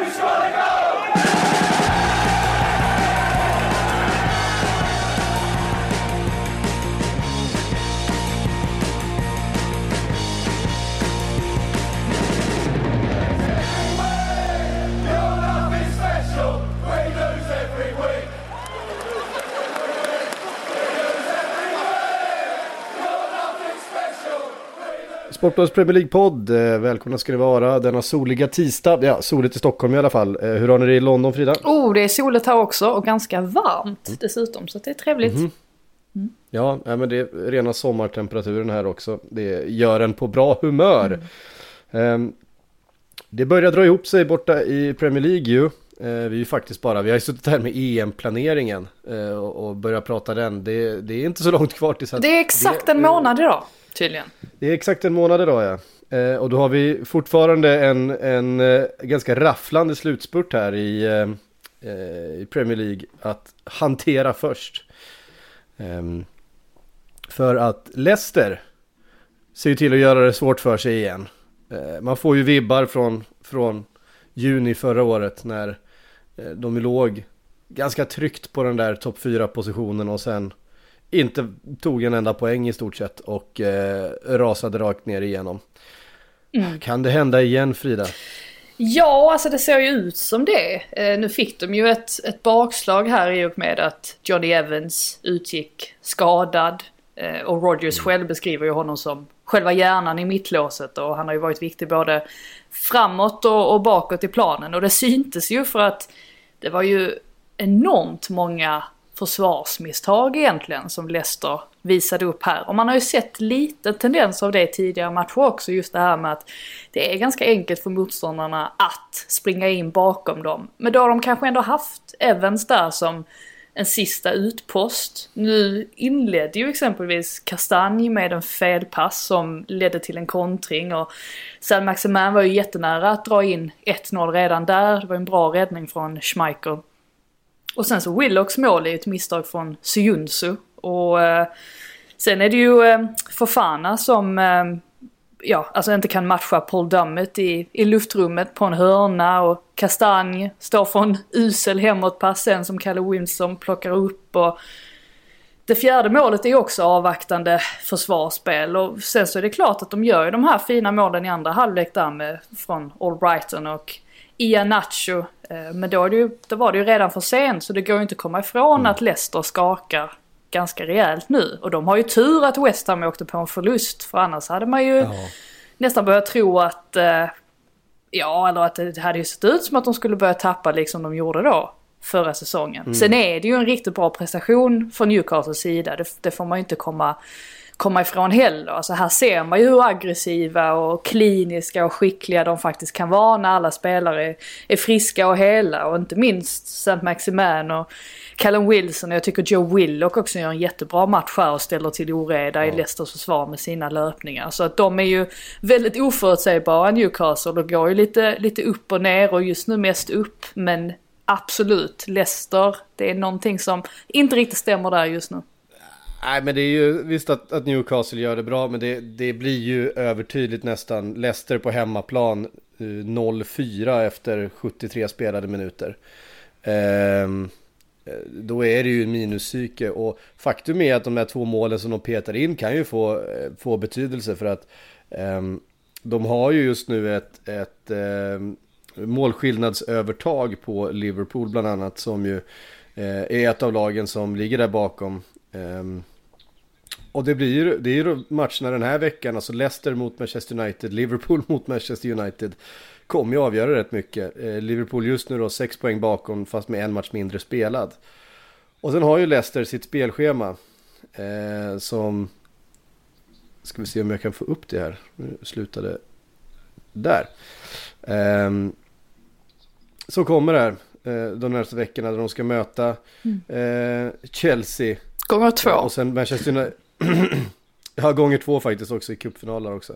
we scored a goal! Sportbladets Premier League-podd, välkomna ska ni vara denna soliga tisdag, ja, soligt i Stockholm i alla fall. Hur har ni det i London, Frida? Det är soligt här också och ganska varmt dessutom, så det är trevligt. Ja, men det är rena sommartemperaturen här också, det gör en på bra humör. Det börjar dra ihop sig borta i Premier League ju. Vi har ju suttit här med EM-planeringen och börjat prata den. Det är inte så långt kvar tills att... Det är exakt en månad idag, tydligen. Det är exakt en månad idag, ja. Och då har vi fortfarande en ganska rafflande slutspurt här i Premier League att hantera först. För att Leicester ser ju till att göra det svårt för sig igen. Man får ju vibbar från juni förra året när de låg ganska tryggt på den där topp 4-positionen och sen inte tog en enda poäng i stort sett och rasade rakt ner igenom. Kan det hända igen, Frida? Ja, alltså det ser ju ut som det. Nu fick de ju ett bakslag här i och med att Johnny Evans utgick skadad och Rodgers själv beskriver ju honom som själva hjärnan i mittlåset, och han har ju varit viktig både framåt och bakåt i planen, och det syntes ju för att det var ju enormt många försvarsmisstag egentligen som Leicester visade upp här, och man har ju sett lite tendens av det tidigare matcher också, just det här med att det är ganska enkelt för motståndarna att springa in bakom dem, men då har de kanske ändå haft Evans där som en sista utpost. Nu inledde ju exempelvis Castagne med en felpass som ledde till en kontring, och Saint-Maximin var ju jättenära att dra in 1-0 redan där. Det var en bra räddning från Schmeichel. Och sen så Willocks mål är ett misstag från Syunsu, och sen är det ju Fofana som inte kan matcha Paul Dummett i luftrummet på en hörna, och Castagne står från usel hemåtpassen som Callum Wilson plockar upp, och det fjärde målet är också avvaktande försvarsspel, och sen så är det klart att de gör de här fina målen i andra halvlek där med från All Brighton och Ianacho, men då var det ju redan för sent, så det går ju inte att komma ifrån att Leicester skakar ganska rejält nu. Och de har ju tur att West Ham åkte på en förlust, för annars hade man ju nästan börjat tro att att det hade ju sett ut som att de skulle börja tappa liksom de gjorde då förra säsongen. Sen är det ju en riktigt bra prestation från Newcastles sida, det får man ju inte komma ifrån heller. Alltså här ser man ju hur aggressiva och kliniska och skickliga de faktiskt kan vara när alla spelare är friska och hela, och inte minst Saint-Maximin och Callum Wilson. Jag tycker Joe Willock också gör en jättebra match här och ställer till oreda i Leicesters försvar med sina löpningar. Så att de är ju väldigt oförutsägbara, Newcastle. De går ju lite upp och ner, och just nu mest upp, men absolut Leicester, det är någonting som inte riktigt stämmer där just nu. Nej, men det är ju visst att Newcastle gör det bra, men det blir ju övertydligt nästan. Leicester på hemmaplan 0-4 efter 73 spelade minuter. Då är det ju en minuspsyke, och faktum är att de här två målen som de petar in kan ju få betydelse, för att de har ju just nu ett målskillnadsövertag på Liverpool bland annat, som ju är ett av lagen som ligger där bakom. Och det är ju matcherna den här veckan, alltså Leicester mot Manchester United, Liverpool mot Manchester United, kommer ju avgöra rätt mycket. Liverpool just nu då 6 poäng bakom fast med en match mindre spelad, och sen har ju Leicester sitt spelschema som, ska vi se om jag kan få upp det här, nu slutade där, så kommer det här de närmaste veckorna där de ska möta Chelsea gånger 2 och sen Manchester United Ja, gånger två faktiskt också i cupfinaler också.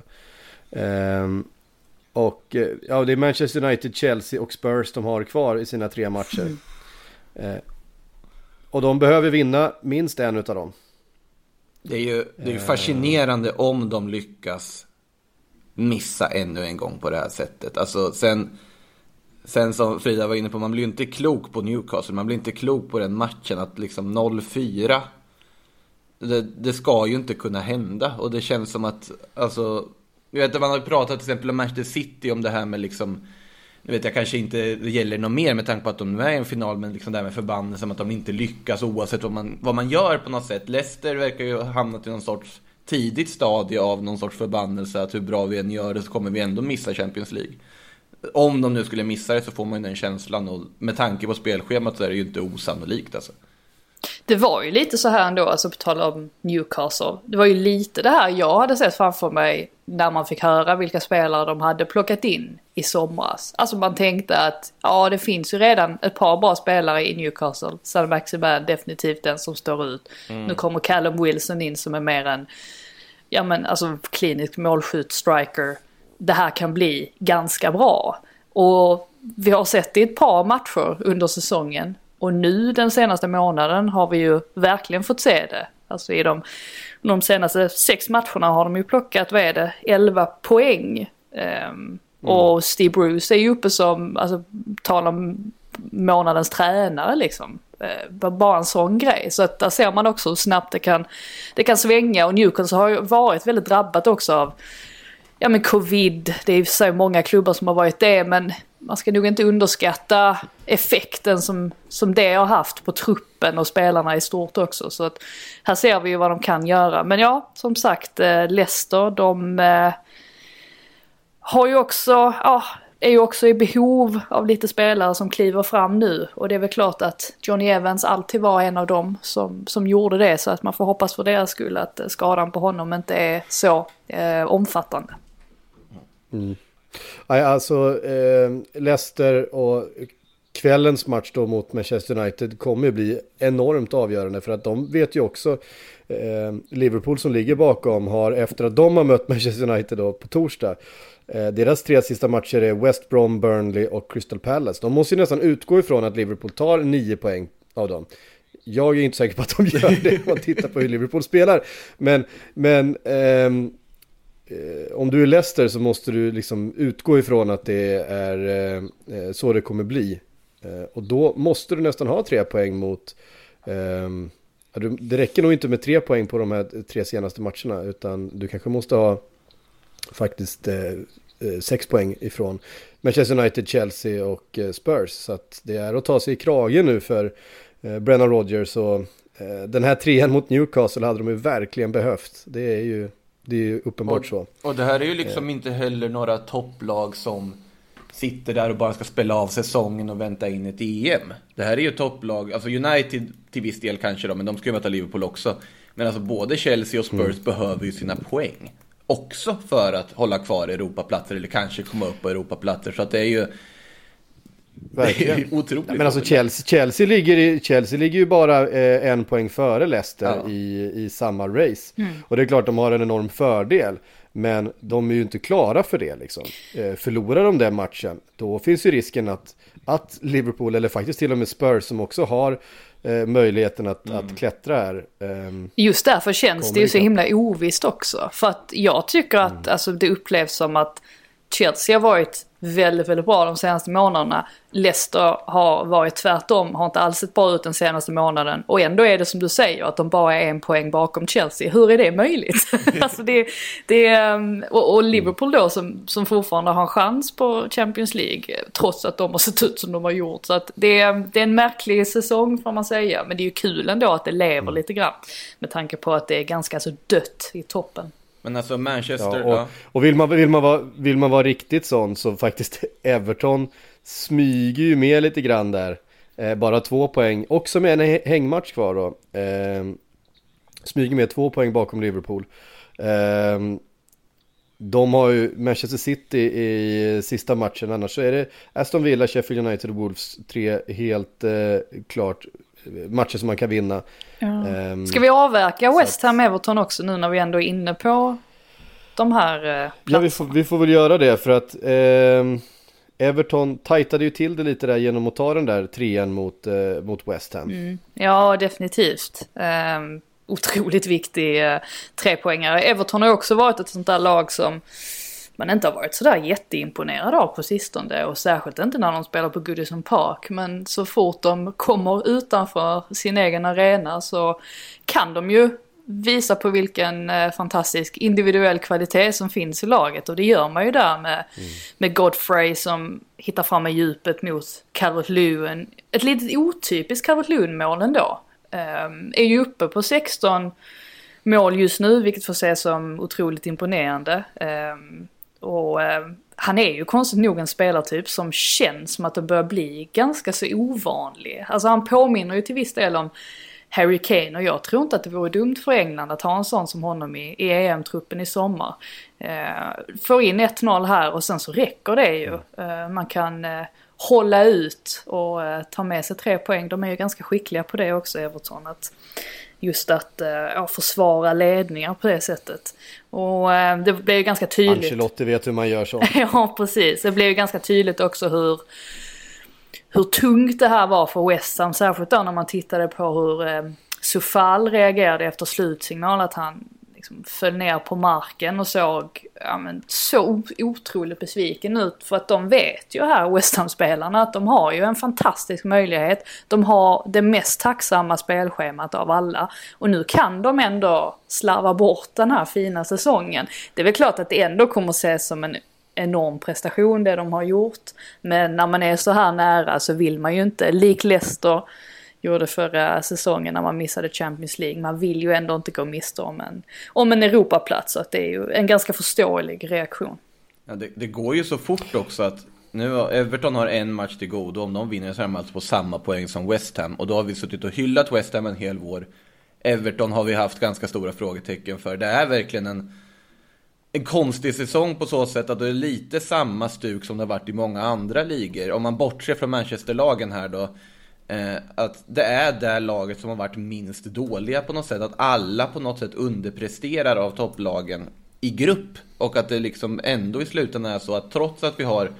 Och ja, det är Manchester United, Chelsea och Spurs de har kvar i sina tre matcher. Och de behöver vinna minst en utav dem. Det är ju fascinerande om de lyckas missa ännu en gång på det här sättet. Alltså sen som Frida var inne på, man blir inte klok på Newcastle. Man blir inte klok på den matchen att liksom 0-4. Det ska ju inte kunna hända. Och det känns som att, alltså, jag vet att man har pratat till exempel om Manchester City, om det här med liksom, nu vet jag kanske inte det gäller något mer med tanke på att de är i en final, men liksom det här med förbanden som att de inte lyckas oavsett vad man gör på något sätt. Leicester verkar ju ha hamnat i någon sorts tidigt stadie av någon sorts förbannelse att hur bra vi än gör det så kommer vi ändå missa Champions League. Om de nu skulle missa det så får man ju den känslan, och med tanke på spelschemat så är det ju inte osannolikt alltså. Det var ju lite så här ändå, alltså på tal om Newcastle. Det var ju lite det här jag hade sett framför mig när man fick höra vilka spelare de hade plockat in i somras. Alltså man tänkte att ja, det finns ju redan ett par bra spelare i Newcastle. Saint-Maximin definitivt den som står ut. Nu kommer Callum Wilson in som är mer en, ja men alltså, klinisk målskytt striker. Det här kan bli ganska bra. Och vi har sett det i ett par matcher under säsongen. Och nu den senaste månaden har vi ju verkligen fått se det. Alltså i de senaste 6 matcherna har de ju plockat, vad är det, 11 poäng. Och Steve Bruce är ju uppe som, alltså talar om månadens tränare liksom. Bara en sån grej. Så att där ser man också hur snabbt det kan svänga. Och Newcastle har ju varit väldigt drabbat också av, ja men covid, det är ju så många klubbar som har varit det, men man ska nog inte underskatta effekten som det har haft på truppen och spelarna i stort också. Så att här ser vi ju vad de kan göra. Men ja, som sagt, Leicester, de har ju också, ja, är ju också i behov av lite spelare som kliver fram nu. Och det är väl klart att Johnny Evans alltid var en av dem som gjorde det. Så att man får hoppas för deras skull att skadan på honom inte är så omfattande. Mm. Alltså Leicester och kvällens match då mot Manchester United kommer bli enormt avgörande, för att de vet ju också, Liverpool som ligger bakom har, efter att de har mött Manchester United då på torsdag, deras 3 sista matcher är West Brom, Burnley och Crystal Palace. De måste ju nästan utgå ifrån att Liverpool tar 9 poäng av dem. Jag är inte säker på att de gör det om man tittar på hur Liverpool spelar, men om du är Leicester så måste du liksom utgå ifrån att det är så det kommer bli. Och då måste du nästan ha 3 poäng mot... Det räcker nog inte med 3 poäng på de här 3 senaste matcherna, utan du kanske måste ha faktiskt 6 poäng ifrån Manchester United, Chelsea och Spurs. Så att det är att ta sig i kragen nu för Brendan Rodgers, och den här 3:an mot Newcastle hade de ju verkligen behövt. Det är ju uppenbart så. Och det här är ju liksom inte heller några topplag som sitter där och bara ska spela av säsongen och vänta in ett EM. Det här är ju topplag, alltså United till viss del kanske då, men de ska ju möta Liverpool också. Men alltså både Chelsea och Spurs behöver ju sina poäng också för att hålla kvar Europaplatser eller kanske komma upp på Europaplatser. Så att det är ju verkligen otroligt. Ja, men alltså Chelsea ligger ju bara en poäng före Leicester, ja, i samma race. Och det är klart de har en enorm fördel, men de är ju inte klara för det liksom. Förlorar de den matchen, då finns ju risken att Liverpool eller faktiskt till och med Spurs, som också har möjligheten att klättra här. Just därför känns det ju så himla ovisst också, för att jag tycker att alltså, det upplevs som att Chelsea har varit väldigt, väldigt bra de senaste månaderna. Leicester har varit tvärtom, har inte alls sett bra ut den senaste månaden. Och ändå är det som du säger att de bara är en poäng bakom Chelsea. Hur är det möjligt? Alltså och Liverpool då som fortfarande har en chans på Champions League trots att de har sett ut som de har gjort. Så att det är en märklig säsong får man säga. Men det är ju kul ändå att det lever lite grann med tanke på att det är ganska så dött i toppen. Men alltså Manchester, ja, och vill man vara riktigt sån, så faktiskt Everton smyger ju med lite grann där, bara 2 poäng också med en hängmatch kvar då, smyger med 2 poäng bakom Liverpool. De har ju Manchester City i sista matchen, annars så är det Aston Villa, Sheffield United och Wolves, 3 helt klart matcher som man kan vinna. Ja. Ska vi avverka West Ham Everton också nu när vi ändå är inne på de här platserna? Ja, vi får väl göra det, för att Everton tajtade ju till det lite där genom att ta den där trean mot West Ham. Mm. Ja, definitivt. Otroligt viktig trepoängare. Everton har också varit ett sånt där lag som man inte har varit sådär jätteimponerad av på sistone, och särskilt inte när de spelar på Goodison Park, men så fort de kommer utanför sin egen arena så kan de ju visa på vilken fantastisk individuell kvalitet som finns i laget, och det gör man ju där med Godfrey som hittar fram i djupet mot Calvert-Lewin. Ett litet otypiskt Calvert-Lewin-mål ändå. Är ju uppe på 16 mål just nu, vilket får ses som otroligt imponerande. Och han är ju konstigt nog en spelartyp som känns som att det börjar bli ganska så ovanlig. Alltså han påminner ju till viss del om Harry Kane, och jag tror inte att det vore dumt för England att ha en sån som honom i EM-truppen i sommar. Får in 1-0 här och sen så räcker det ju. Man kan hålla ut och ta med sig 3 poäng. De är ju ganska skickliga på det också, Everton, att just att försvara ledningar på det sättet. Och det blev ju ganska tydligt. Ancelotti vet hur man gör så. Ja, precis. Det blev ju ganska tydligt också hur tungt det här var för West Ham, särskilt då när man tittade på hur Sofal reagerade efter slutsignal, att han liksom föll ner på marken och såg så otroligt besviken ut, för att de vet ju här, West Ham-spelarna, att de har ju en fantastisk möjlighet. De har det mest tacksamma spelschemat av alla, och nu kan de ändå slarva bort den här fina säsongen. Det är väl klart att det ändå kommer att ses som en enorm prestation det de har gjort, men när man är så här nära så vill man ju inte, lik Leicester gjorde förra säsongen när man missade Champions League, man vill ju ändå inte gå miste om en Europaplats, så att det är ju en ganska förståelig reaktion. Ja, det går ju så fort också att nu Everton har en match till god, och om de vinner så är de alltså på samma poäng som West Ham, och då har vi suttit och hyllat West Ham en hel vår. Everton har vi haft ganska stora frågetecken för. Det är verkligen en konstig säsong på så sätt att det är lite samma stuk som det har varit i många andra ligor. Om man bortser från Manchester-lagen här då, att det är det laget som har varit minst dåliga på något sätt. Att alla på något sätt underpresterar av topplagen i grupp. Och att det liksom ändå i slutändan är så att trots att vi har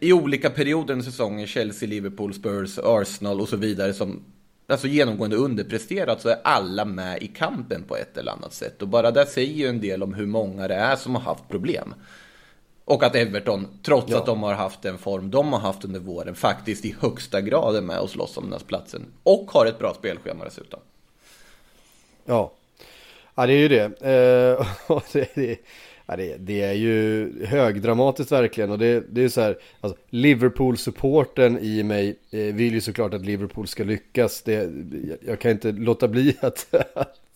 i olika perioder i säsongen Chelsea, Liverpool, Spurs, Arsenal och så vidare som alltså genomgående underpresterat, så är alla med i kampen på ett eller annat sätt. Och bara det säger ju en del om hur många det är som har haft problem. Och att Everton, trots att de har haft den form de har haft under våren, faktiskt i högsta grad är med och slåss om den här platsen. Och har ett bra spelschema dessutom. Ja, det är ju det. Det är ju högdramatiskt verkligen, och det är så här, alltså, Liverpool-supporten i mig vill ju såklart att Liverpool ska lyckas. Jag kan inte låta bli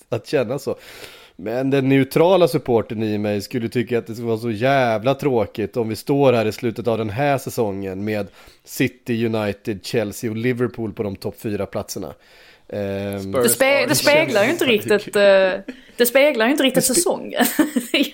att känna så. Men den neutrala supporten i mig skulle tycka att det skulle vara så jävla tråkigt om vi står här i slutet av den här säsongen med City, United, Chelsea och Liverpool på de topp 4 platserna. Det speglar ju inte riktigt säsongen.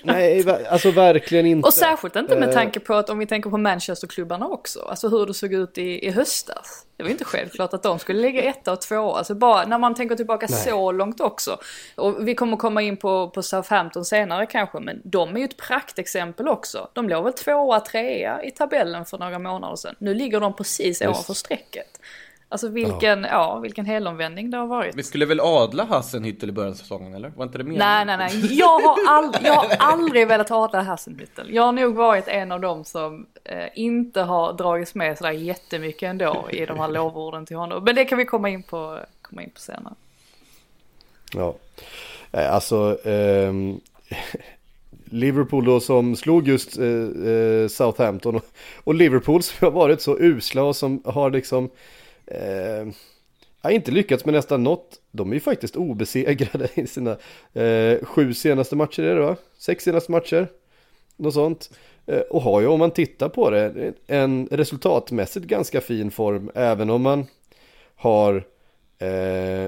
Nej, alltså verkligen inte. Och särskilt inte med tanke på att om vi tänker på Manchester-klubbarna också, alltså hur det såg ut i höstas. Det var ju inte självklart att de skulle ligga 1 och 2, alltså bara när man tänker tillbaka. Nej. Så långt också. Och vi kommer komma in på Southampton senare kanske, men de är ju ett praktexempel också. De låg väl 2:a, 3:a i tabellen för några månader sedan. Nu ligger de precis ovanför strecket. Alltså vilken helomvändning det har varit. Vi skulle väl adla Hasenhüttel i början av säsongen, eller? Var inte det mer? Nej. Jag har aldrig velat adla Hasenhüttel. Jag har nog varit en av dem som inte har dragits med sådär jättemycket ändå i de här lovorden till honom. Men det kan vi komma in på senare. Ja, alltså Liverpool då, som slog just Southampton, och Liverpool som har varit så usla och som har liksom har inte lyckats med nästan något. De är ju faktiskt obesegrade i sina 7 senaste matcher, är det va? 6 senaste matcher, något sånt. Och har ju, om man tittar på det, en resultatmässigt ganska fin form, även om man har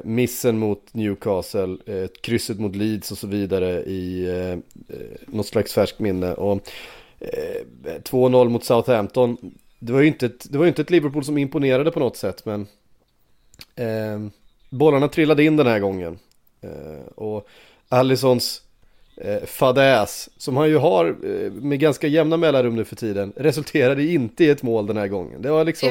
missen mot Newcastle, krysset mot Leeds och så vidare i något slags färskt minne. Och 2-0 mot Southampton. Det var ju inte ett Liverpool som imponerade på något sätt, men Bollarna trillade in den här gången. Och Alissons fadäs, som han ju har med ganska jämna mellanrum nu för tiden, resulterade inte i ett mål den här gången. Det var liksom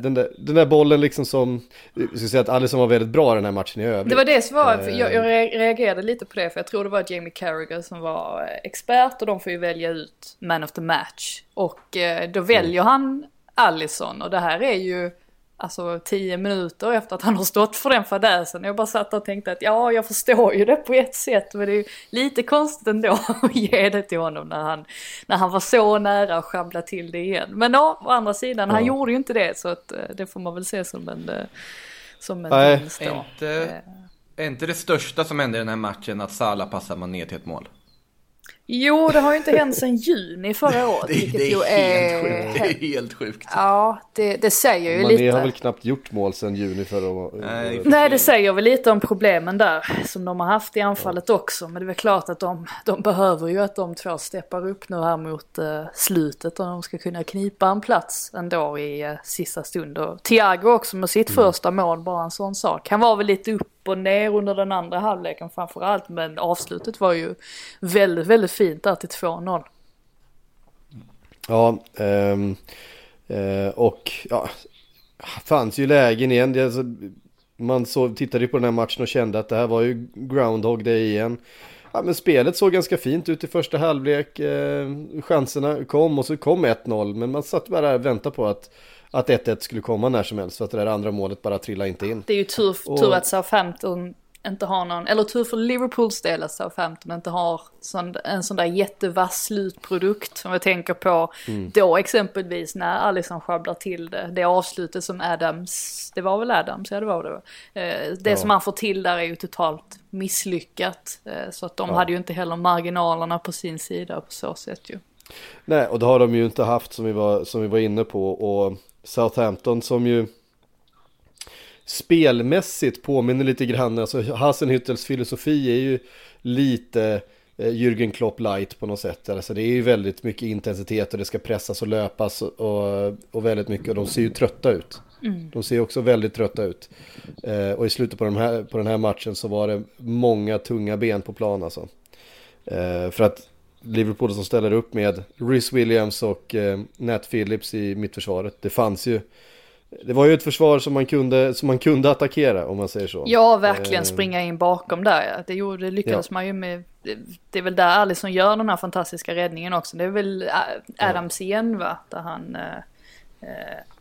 den där bollen liksom som, jag ska säga att Alisson var väldigt bra den här matchen i övrigt. Det var det som var, jag reagerade lite på det, för jag tror det var Jamie Carragher som var expert, och de får ju välja ut man of the match, och då väljer han Alisson, och det här är ju alltså 10 minuter efter att han har stått för den fadäsen. Jag bara satt och tänkte att ja, jag förstår ju det på ett sätt, men det är ju lite konstigt ändå att ge det till honom när han var så nära att schabbla till det igen. Men ja, å andra sidan, han gjorde ju inte det, så att det får man väl se som en vinst. Är inte det största som hände i den här matchen att Salah passar man ner till ett mål? Jo, det har ju inte hänt sedan juni förra året. Det är helt sjukt. Ja, det säger ju lite. Mané har väl knappt gjort mål sedan juni förra året. Nej, det säger väl lite om problemen där som de har haft i anfallet också. Men det är väl klart att de behöver ju att de två steppar upp nu här mot slutet, och de ska kunna knipa en plats ändå i sista stund. Och Thiago också med sitt första mål, bara en sån sak. Han var väl lite upp och ner under den andra halvleken framförallt, men avslutet var ju väldigt, väldigt fint där till 2-0. Ja, och ja, fanns ju lägen igen. Alltså, man tittade på den här matchen och kände att det här var ju Groundhog Day igen. Ja, men spelet såg ganska fint ut i första halvlek. Chanserna kom, och så kom 1-0, men man satt bara och väntade på att 1-1 skulle komma när som helst, så att det där andra målet bara trillade inte in. Det är ju tur att Southampton inte har någon, eller tur för Liverpools del att Southampton inte har en sån där jättevass slutprodukt som jag tänker på då exempelvis när Alisson schabblar till det avslutet som Adams, det var väl Adams. Som han får till där är ju totalt misslyckat, så att de hade ju inte heller marginalerna på sin sida på så sätt ju. Nej, och det har de ju inte haft, som vi var inne på, och Southampton som ju spelmässigt påminner lite grann, alltså Hasenhüttels filosofi är ju lite Jürgen Klopp light på något sätt, alltså det är ju väldigt mycket intensitet och det ska pressas och löpas och väldigt mycket, och de ser ju trötta ut. De ser också väldigt trötta ut. Och i slutet på den här matchen så var det många tunga ben på plan alltså. För att Liverpool som ställer upp med Rhys Williams och Nat Phillips i mittförsvaret. Det var ju ett försvar som man kunde attackera, om man säger så. Ja, verkligen springa in bakom där. Det lyckades man ju med. Det är väl där Alisson gör den här fantastiska räddningen också. Det är väl Adams igen, va? Där han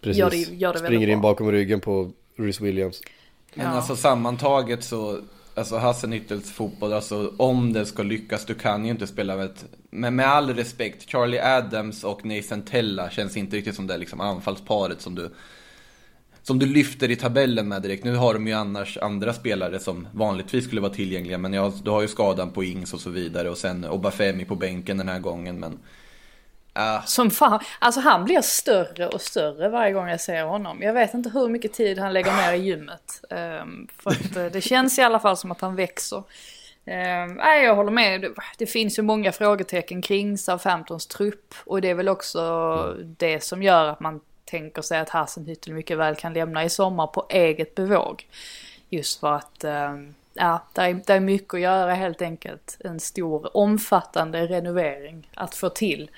gör det springer in bakom ryggen på Rhys Williams. Men alltså sammantaget så, alltså Hasenhüttels fotboll, alltså om det ska lyckas, du kan ju inte spela men med all respekt, Charlie Adams och Nathan Tella känns inte riktigt som det liksom anfallsparet som du lyfter i tabellen med direkt. Nu har de ju annars andra spelare som vanligtvis skulle vara tillgängliga, men du har ju skadan på Ings och så vidare, och sen Obafemi på bänken den här gången, men som fan, alltså han blir större och större varje gång jag ser honom. Jag vet inte hur mycket tid han lägger ner i gymmet, för att det känns i alla fall som att han växer. Nej, jag håller med. Det finns ju många frågetecken kring Southamptons trupp, och det är väl också det som gör att man tänker sig att Hasenhüttel mycket väl kan lämna i sommar på eget bevåg, just för att det är mycket att göra helt enkelt. En stor omfattande renovering att få till.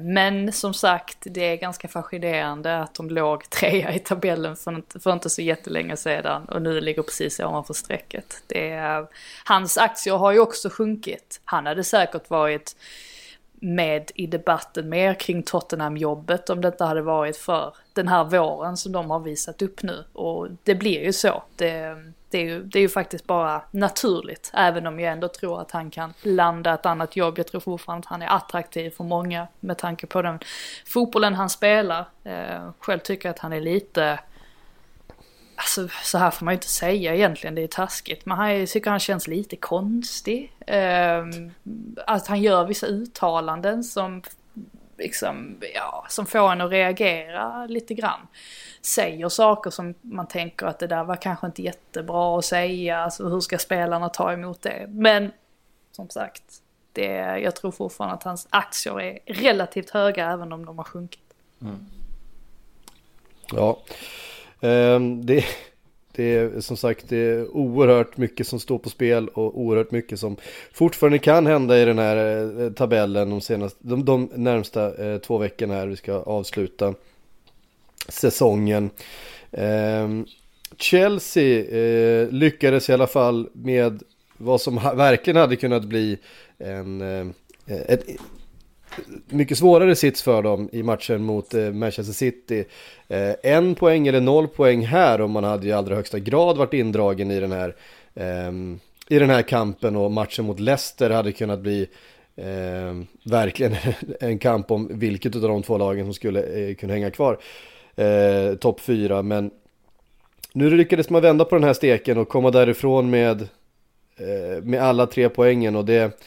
Men som sagt, det är ganska fascinerande att de låg 3:a i tabellen för inte så jättelänge sedan, och nu ligger precis ovanför strecket. Hans aktier har ju också sjunkit. Han hade säkert varit med i debatten mer kring Tottenham-jobbet om det inte hade varit för den här våren som de har visat upp nu. Och det blir ju så. Det är ju faktiskt bara naturligt, även om jag ändå tror att han kan landa ett annat jobb. Jag tror fortfarande att han är attraktiv för många med tanke på den fotbollen han spelar. Själv tycker jag att han är lite, alltså, så här får man ju inte säga egentligen, det är taskigt, men jag tycker han känns lite konstig. Att han gör vissa uttalanden som liksom, som får en att reagera lite grann. Säger saker som man tänker att det där var kanske inte jättebra att säga, alltså, hur ska spelarna ta emot det? Men som sagt, jag tror fortfarande att hans aktier är relativt höga även om de har sjunkit. Ja. Det Det är som sagt, det är oerhört mycket som står på spel och oerhört mycket som fortfarande kan hända i den här tabellen de närmsta 2 veckorna här. Vi ska avsluta säsongen. Chelsea lyckades i alla fall med vad som verkligen hade kunnat bli en mycket svårare sits för dem i matchen mot Manchester City. 1 poäng eller 0 poäng här, om man hade i allra högsta grad varit indragen i den här kampen, och matchen mot Leicester hade kunnat bli verkligen en kamp om vilket av de 2 lagen som skulle kunna hänga kvar topp 4. Men nu lyckades man vända på den här steken och komma därifrån med alla 3 poängen, och det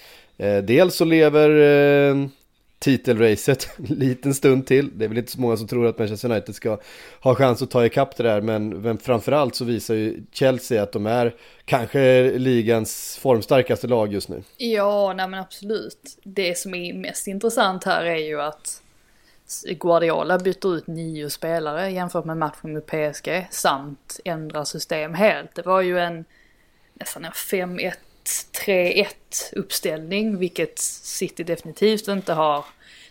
dels så lever titelracet en liten stund till. Det är väl inte så många som tror att Manchester United ska ha chans att ta ikapp det där, men framförallt så visar ju Chelsea att de är kanske ligans formstarkaste lag just nu. Ja, nej men absolut. Det som är mest intressant här är ju att Guardiola byter ut 9 spelare jämfört med matchen med PSG, samt ändrar system helt. Det var ju nästan en 5-1 3-1 uppställning, vilket City definitivt inte har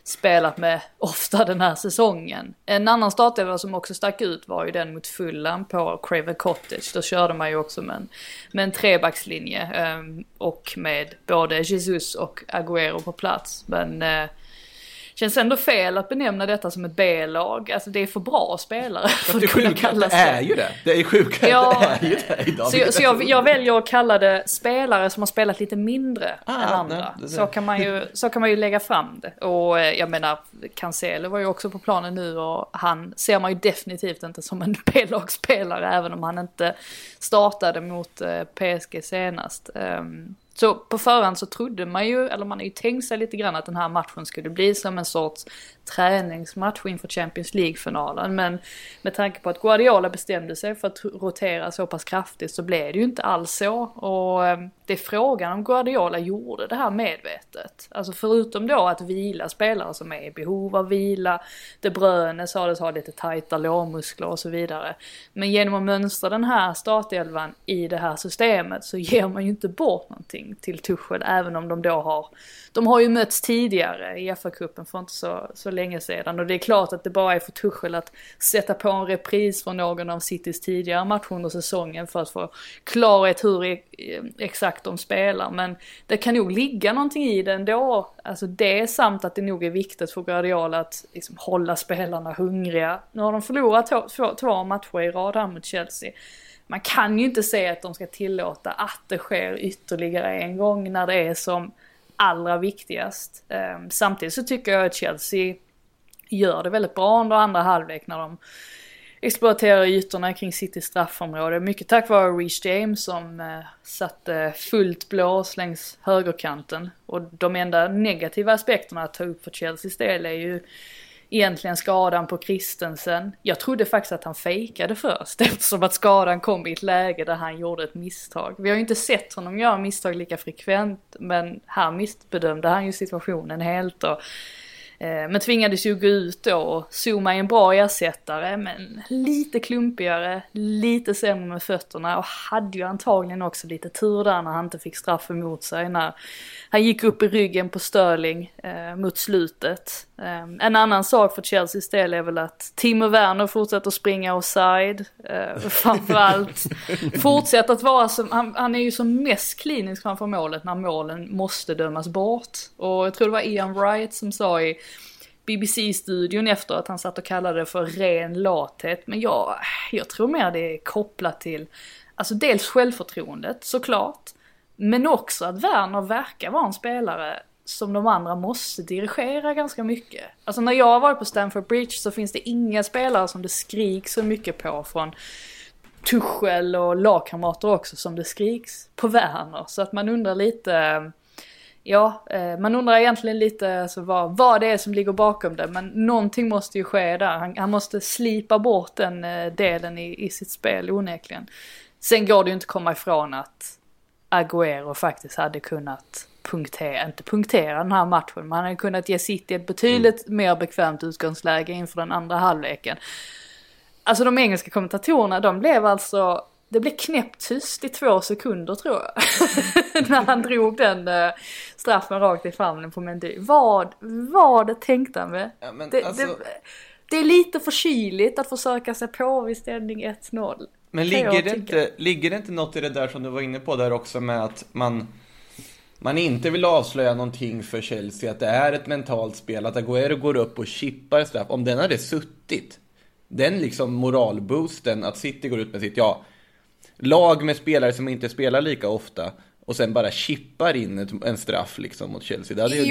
spelat med ofta den här säsongen. En annan startelva som också stack ut var ju den mot Fulham på Craven Cottage. Då körde man ju också med en 3-backslinje och med både Jesus och Aguero på plats. Men känns ändå fel att benämna detta som ett B-lag. Alltså det är för bra spelare för att kunna kalla sig. Det är ju det. Det är sjukt. Ja. Det är ju det idag. Så jag väljer att kalla det spelare som har spelat lite mindre än andra. Nej, så kan man ju lägga fram det. Och jag menar, Cancelo var ju också på planen nu, och han ser man ju definitivt inte som en B-lagspelare, även om han inte startade mot PSG senast. Så på förhand så trodde man ju, eller man har ju tänkt sig lite grann att den här matchen skulle bli som en sorts träningsmatch inför Champions League-finalen. Men med tanke på att Guardiola bestämde sig för att rotera så pass kraftigt så blev det ju inte alls så. Och det är frågan om Guardiola gjorde det här medvetet. Alltså förutom då att vila spelare som är i behov av vila. De Bruyne sades ha lite tajta lårmuskler och så vidare. Men genom att mönstra den här startelvan i det här systemet så ger man ju inte bort någonting till Tuchel, även om de har ju mötts tidigare i FA-cupen för inte så länge sedan, och det är klart att det bara är för Tuchel att sätta på en repris från någon av Citys tidigare matcher under säsongen för att få klarhet hur exakt de spelar, men det kan nog ligga någonting i det ändå. Alltså det är samt att det nog är viktigt för Guardiola att liksom hålla spelarna hungriga. Nu har de förlorat 2 matcher i rad här mot Chelsea. Man kan ju inte säga att de ska tillåta att det sker ytterligare en gång när det är som allra viktigast. Samtidigt så tycker jag att Chelsea gör det väldigt bra under andra halvlek när de exploaterar ytorna kring Citys straffområde. Mycket tack vare Rhys James som satte fullt blås längs högerkanten. Och de enda negativa aspekterna att ta upp för Chelseas del är ju egentligen skadan på Christensen. Jag trodde faktiskt att han fejkade först, eftersom att skadan kom i ett läge där han gjorde ett misstag. Vi har ju inte sett honom göra misstag lika frekvent, men här missbedömde han ju situationen helt. Men tvingades ju gå ut då och zooma en bra ersättare, men lite klumpigare, lite sämre med fötterna, och hade ju antagligen också lite tur där när han inte fick straff emot sig när han gick upp i ryggen på Sterling mot slutet. En annan sak för Chelseas del är väl att Timo Werner fortsätter att springa offside, framförallt fortsätter att vara som, han är ju som mest klinisk framför målet när målen måste dömas bort, och jag tror det var Ian Wright som sa i BBC-studion efter att han satt och kallade det för ren lathet, men jag tror mer det är kopplat till alltså dels självförtroendet såklart, men också att Werner verkar vara en spelare som de andra måste dirigera ganska mycket. Alltså när jag var på Stamford Bridge så finns det inga spelare som det skriks så mycket på från Tuchel och lagkamrater också som det skriks på Werner, så att man undrar lite. Ja, man undrar egentligen lite alltså vad det är som ligger bakom det, men någonting måste ju ske där. Han måste slipa bort den delen i sitt spel onekligen. Sen går det ju inte komma ifrån att Agüero faktiskt hade kunnat inte punktera den här matchen. Man hade kunnat ge City ett betydligt mer bekvämt utgångsläge inför den andra halvleken. Alltså de engelska kommentatorerna, de blev alltså Det blev knäpptyst i 2 sekunder tror jag. När han drog den straffen rakt i famnen på Mendy. Vad tänkte han med? Ja, men det är lite för kyligt att försöka sig på vid ställning 1-0. Men ligger det inte något i det där som du var inne på där också med att man inte vill avslöja någonting för Chelsea, att det är ett mentalt spel, att Aguero går upp och chippar straff. Om den hade suttit, den liksom moralboosten att City går ut med sitt lag med spelare som inte spelar lika ofta och sen bara chippar in en straff liksom mot Chelsea. Det liksom...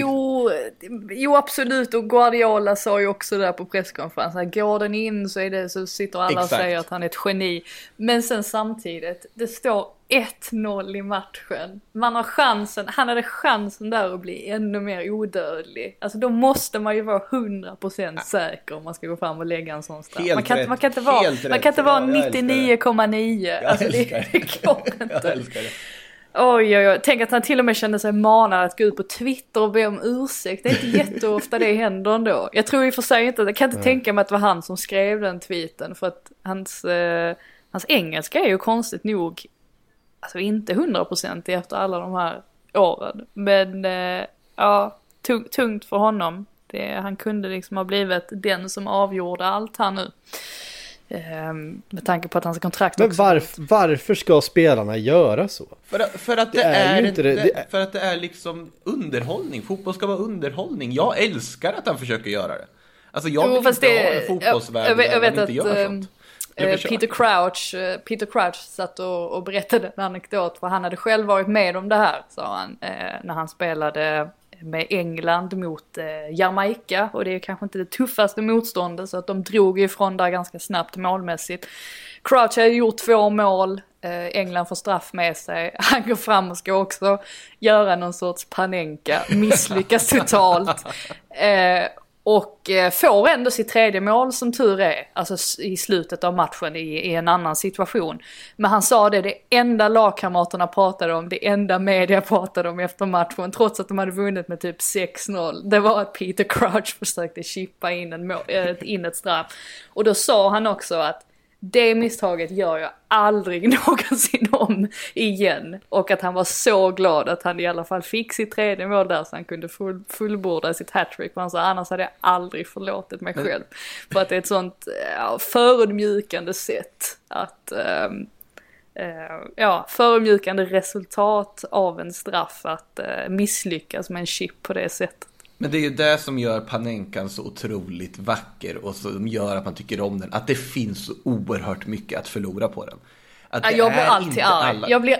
Jo, absolut. Och Guardiola sa ju också där på presskonferensen, går den in så sitter alla och säger att han är ett geni. Men sen samtidigt, det står 1-0 i matchen. Man har chansen, han hade chansen där att bli ännu mer odödlig. Alltså då måste man ju vara 100% säker om man ska gå fram och lägga en sån straff. Man kan inte vara 99,9. Alltså det går inte. Jag älskar det. Oj. Tänk att han till och med kände sig manad att gå ut på Twitter och be om ursäkt. Det är inte jätteofta det händer ändå. Jag tror i för sig inte, jag kan inte tänka mig att det var han som skrev den tweeten, för att hans engelska är ju konstigt nog alltså inte 100% efter alla de här åren. Men tungt för honom. Han kunde liksom ha blivit den som avgjorde allt här nu. Med tanke på att hans kontrakt också. Men varför ska spelarna göra så? För att det är liksom underhållning. Fotboll ska vara underhållning. Jag älskar att han försöker göra det. Alltså jag vill inte ha en fotbollsvärld där man inte gör sånt. Peter Crouch satt och berättade en anekdot, för han hade själv varit med om det här, sa han, när han spelade med England mot Jamaica, och det är kanske inte det tuffaste motståndet, så att de drog ifrån där ganska snabbt målmässigt. Crouch har gjort 2 mål, England får straff med sig, han går fram och ska också göra någon sorts panenka, misslyckas totalt och får ändå sitt 3:e mål som tur är, alltså i slutet av matchen i en annan situation. Men han sa det enda lagkamraterna pratade om, det enda media pratade om efter matchen, trots att de hade vunnit med typ 6-0, det var att Peter Crouch försökte chippa in ett straff. Och då sa han också att det misstaget gör jag aldrig någonsin om igen. Och att han var så glad att han i alla fall fick sitt 3:e mål där, så han kunde fullborda sitt hattrick. Han sa, annars hade jag aldrig förlåtit mig själv. För att det är ett sånt förödmjukande sätt att... förödmjukande resultat av en straff att misslyckas med en chip på det sättet. Men det är ju det som gör panenkan så otroligt vacker och som gör att man tycker om den. Att det finns så oerhört mycket att förlora på den. Jag blir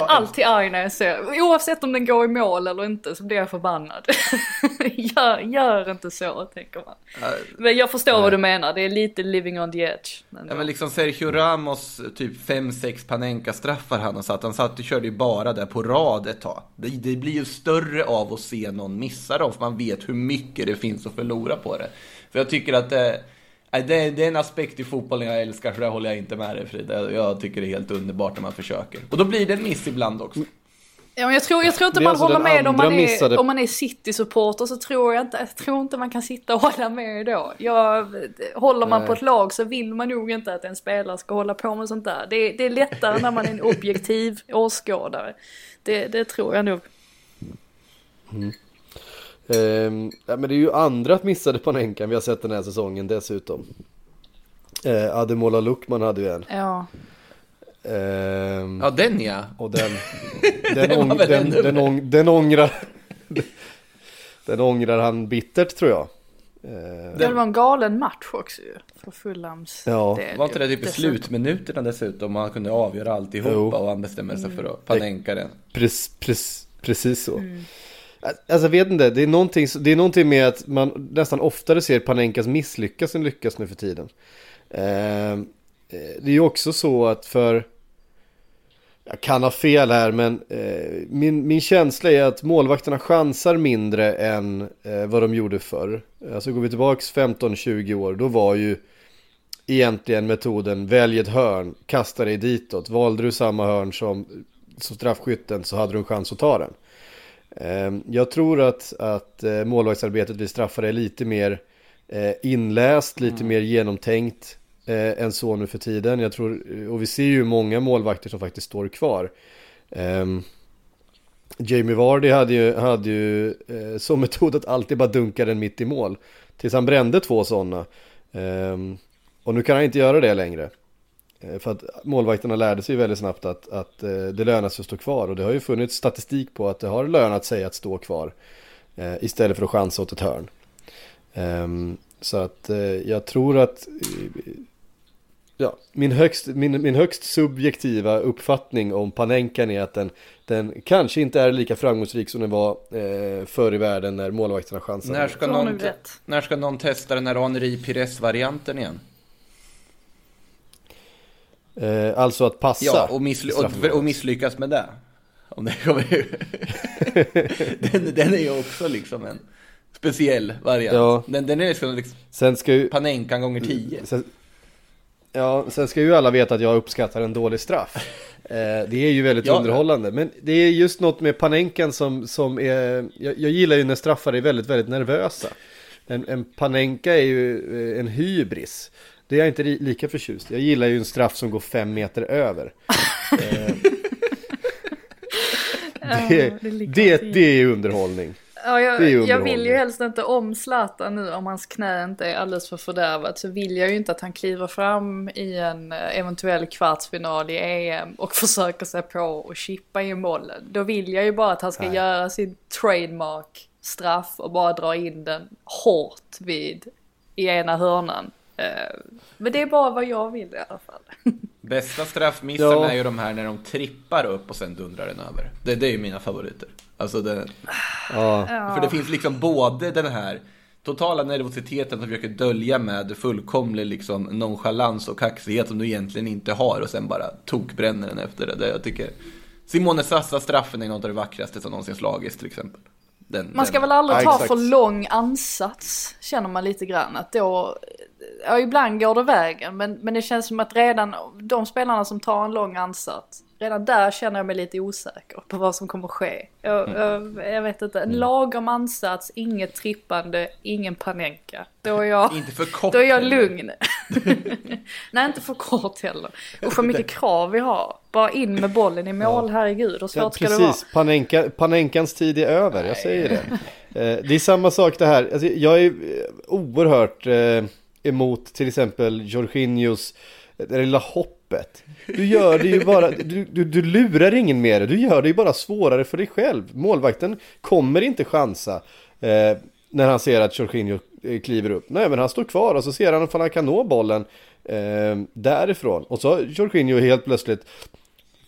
alltid arg när jag ser. Oavsett om den går i mål eller inte så blir jag förbannad. gör inte så, tänker man. Men jag förstår vad du menar. Det är lite living on the edge. Men liksom Sergio Ramos typ 5-6 Panenka-straffar han satt och körde ju bara där på rad ett tag. Det blir ju större av att se någon missa dem, för man vet hur mycket det finns att förlora på det. För jag tycker att det är en aspekt i fotbollen jag älskar, för det håller jag inte med dig, Frida. Jag tycker det är helt underbart när man försöker. Och då blir det en miss ibland också. Ja, men jag tror inte man håller med om man är City-supporter, så tror jag inte man kan sitta och hålla med då. Håller man på ett lag så vill man nog inte att en spelare ska hålla på med sånt där. Det är lättare när man är en objektiv åskådare. Det tror jag nog. Mm. Men det är ju andra missade Panenkan vi har sett den här säsongen dessutom. Ademola Lukman hade ju en. Ja. Den ja. Och den ångrar han bittert, tror jag. Det var en galen match också ju för Fulhams. Ja, var inte det typ i slutminuterna dessutom man kunde avgöra alltihopa och han bestämde sig för att panenka den. Precis så. Mm. Alltså jag vet inte, det är någonting med att man nästan oftare ser Panenkas misslyckas än lyckas nu för tiden. Det är ju också så att jag kan ha fel här, men min känsla är att målvakterna chansar mindre än vad de gjorde förr. Alltså går vi tillbaka 15-20 år, då var ju egentligen metoden välj ett hörn, kasta dig ditåt. Valde du samma hörn som straffskytten så hade du en chans att ta den. Jag tror att målvaktsarbetet vi straffar är lite mer inläst, lite mer genomtänkt, än så nu för tiden. Jag tror, och vi ser ju många målvakter som faktiskt står kvar. Jamie Vardy hade ju som metod att alltid bara dunka den mitt i mål tills han brände två sådana. Och nu kan han inte göra det längre. För att målvakterna lärde sig väldigt snabbt att det lönar sig att stå kvar. Och det har ju funnits statistik på att det har lönat sig att stå kvar istället för att chansa åt ett hörn. Så att jag tror att min högst subjektiva uppfattning om Panenkan är att den kanske inte är lika framgångsrik som den var förr i världen när målvakterna chansade. När ska någon testa den här Henri Pires-varianten igen? Alltså att passa. Ja, och misslyckas med det. Om det kommer. den är ju också liksom en speciell variant. Ja. Den är liksom sen ska ju Panenkan gånger 10. Sen ska ju alla veta att jag uppskattar en dålig straff. Det är ju väldigt underhållande, men det är just något med Panenkan som är jag gillar ju när straffar är väldigt väldigt nervösa. En Panenka är ju en hybris. Det är jag inte lika förtjust. Jag gillar ju en straff som går 5 meter över. Det är underhållning. Ja, jag vill ju helst inte omslata nu om hans knä inte är alldeles för fördärvat, så vill jag ju inte att han kliver fram i en eventuell kvartsfinal i EM och försöker sig på och chippa i målen. Då vill jag ju bara att han ska göra sin trademark straff och bara dra in den hårt i ena hörnan. Men det är bara vad jag vill i alla fall. Bästa straffmissarna är ju de här när de trippar upp och sen dundrar den över. Det är ju mina favoriter. Alltså för det finns liksom både den här totala nervositeten som försöker dölja med fullkomlig liksom nonchalans och kaxighet som du egentligen inte har, och sen bara tokbränner den efter det. Jag tycker Simone Sassa straffen är något av det vackraste som någonsin slagits till exempel. Man ska väl aldrig ta för lång ansats, känner man lite grann att då. Ja, ibland går det vägen, men det känns som att redan de spelarna som tar en lång ansats, redan där känner jag mig lite osäker på vad som kommer ske. Jag vet inte, en lagom ansats, inget trippande, ingen panenka. Då är jag lugn. Nej, inte för kort heller. Och för mycket krav vi har. Bara in med bollen i mål, herregud. Och svårt ska det vara. Precis, panenkans tid är över, jag säger det. Det är samma sak det här. Alltså, jag är oerhört emot till exempel Jorginhos det lilla hoppet. Du gör det ju bara, du lurar ingen mer. Du gör det ju bara svårare för dig själv. Målvakten kommer inte chansa när han ser att Jorginho kliver upp. Nej, men han står kvar och så ser han om han kan nå bollen därifrån. Och så har Jorginho helt plötsligt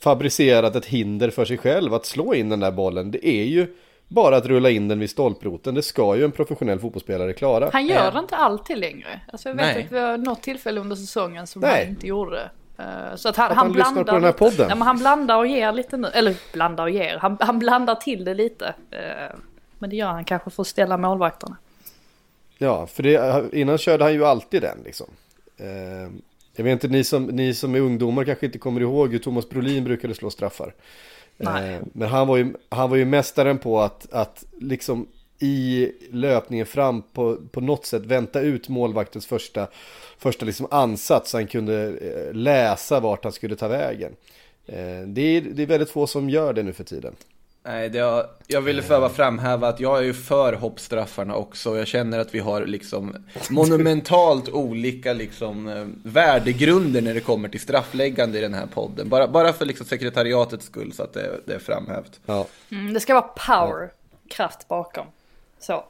fabricerat ett hinder för sig själv att slå in den där bollen. Det är ju bara att rulla in den vid stolproten. Det ska ju en professionell fotbollsspelare klara. Han gör det inte alltid längre. Alltså jag vet att vi har något tillfälle under säsongen som han inte gjorde. Så att han blandar på den här podden. Ja, men han blandar och ger lite nu. Eller blandar och ger. Han blandar till det lite. Men det gör han kanske för att ställa målvakterna. Ja, för det, innan körde han ju alltid den liksom. Jag vet inte, ni som är ungdomar kanske inte kommer ihåg hur Thomas Brolin brukade slå straffar. Nej. Men han var ju mästaren på att liksom i löpningen fram på något sätt vänta ut målvaktens första liksom ansats, så han kunde läsa vart han skulle ta vägen. Det är väldigt få som gör det nu för tiden. Nej, jag ville framhäva att jag är ju för hoppstraffarna också. Jag känner att vi har liksom monumentalt olika liksom värdegrunder när det kommer till straffläggande i den här podden. Bara för liksom sekretariatets skull, så att det är framhävt. Ja. Det ska vara power, kraft bakom. Så.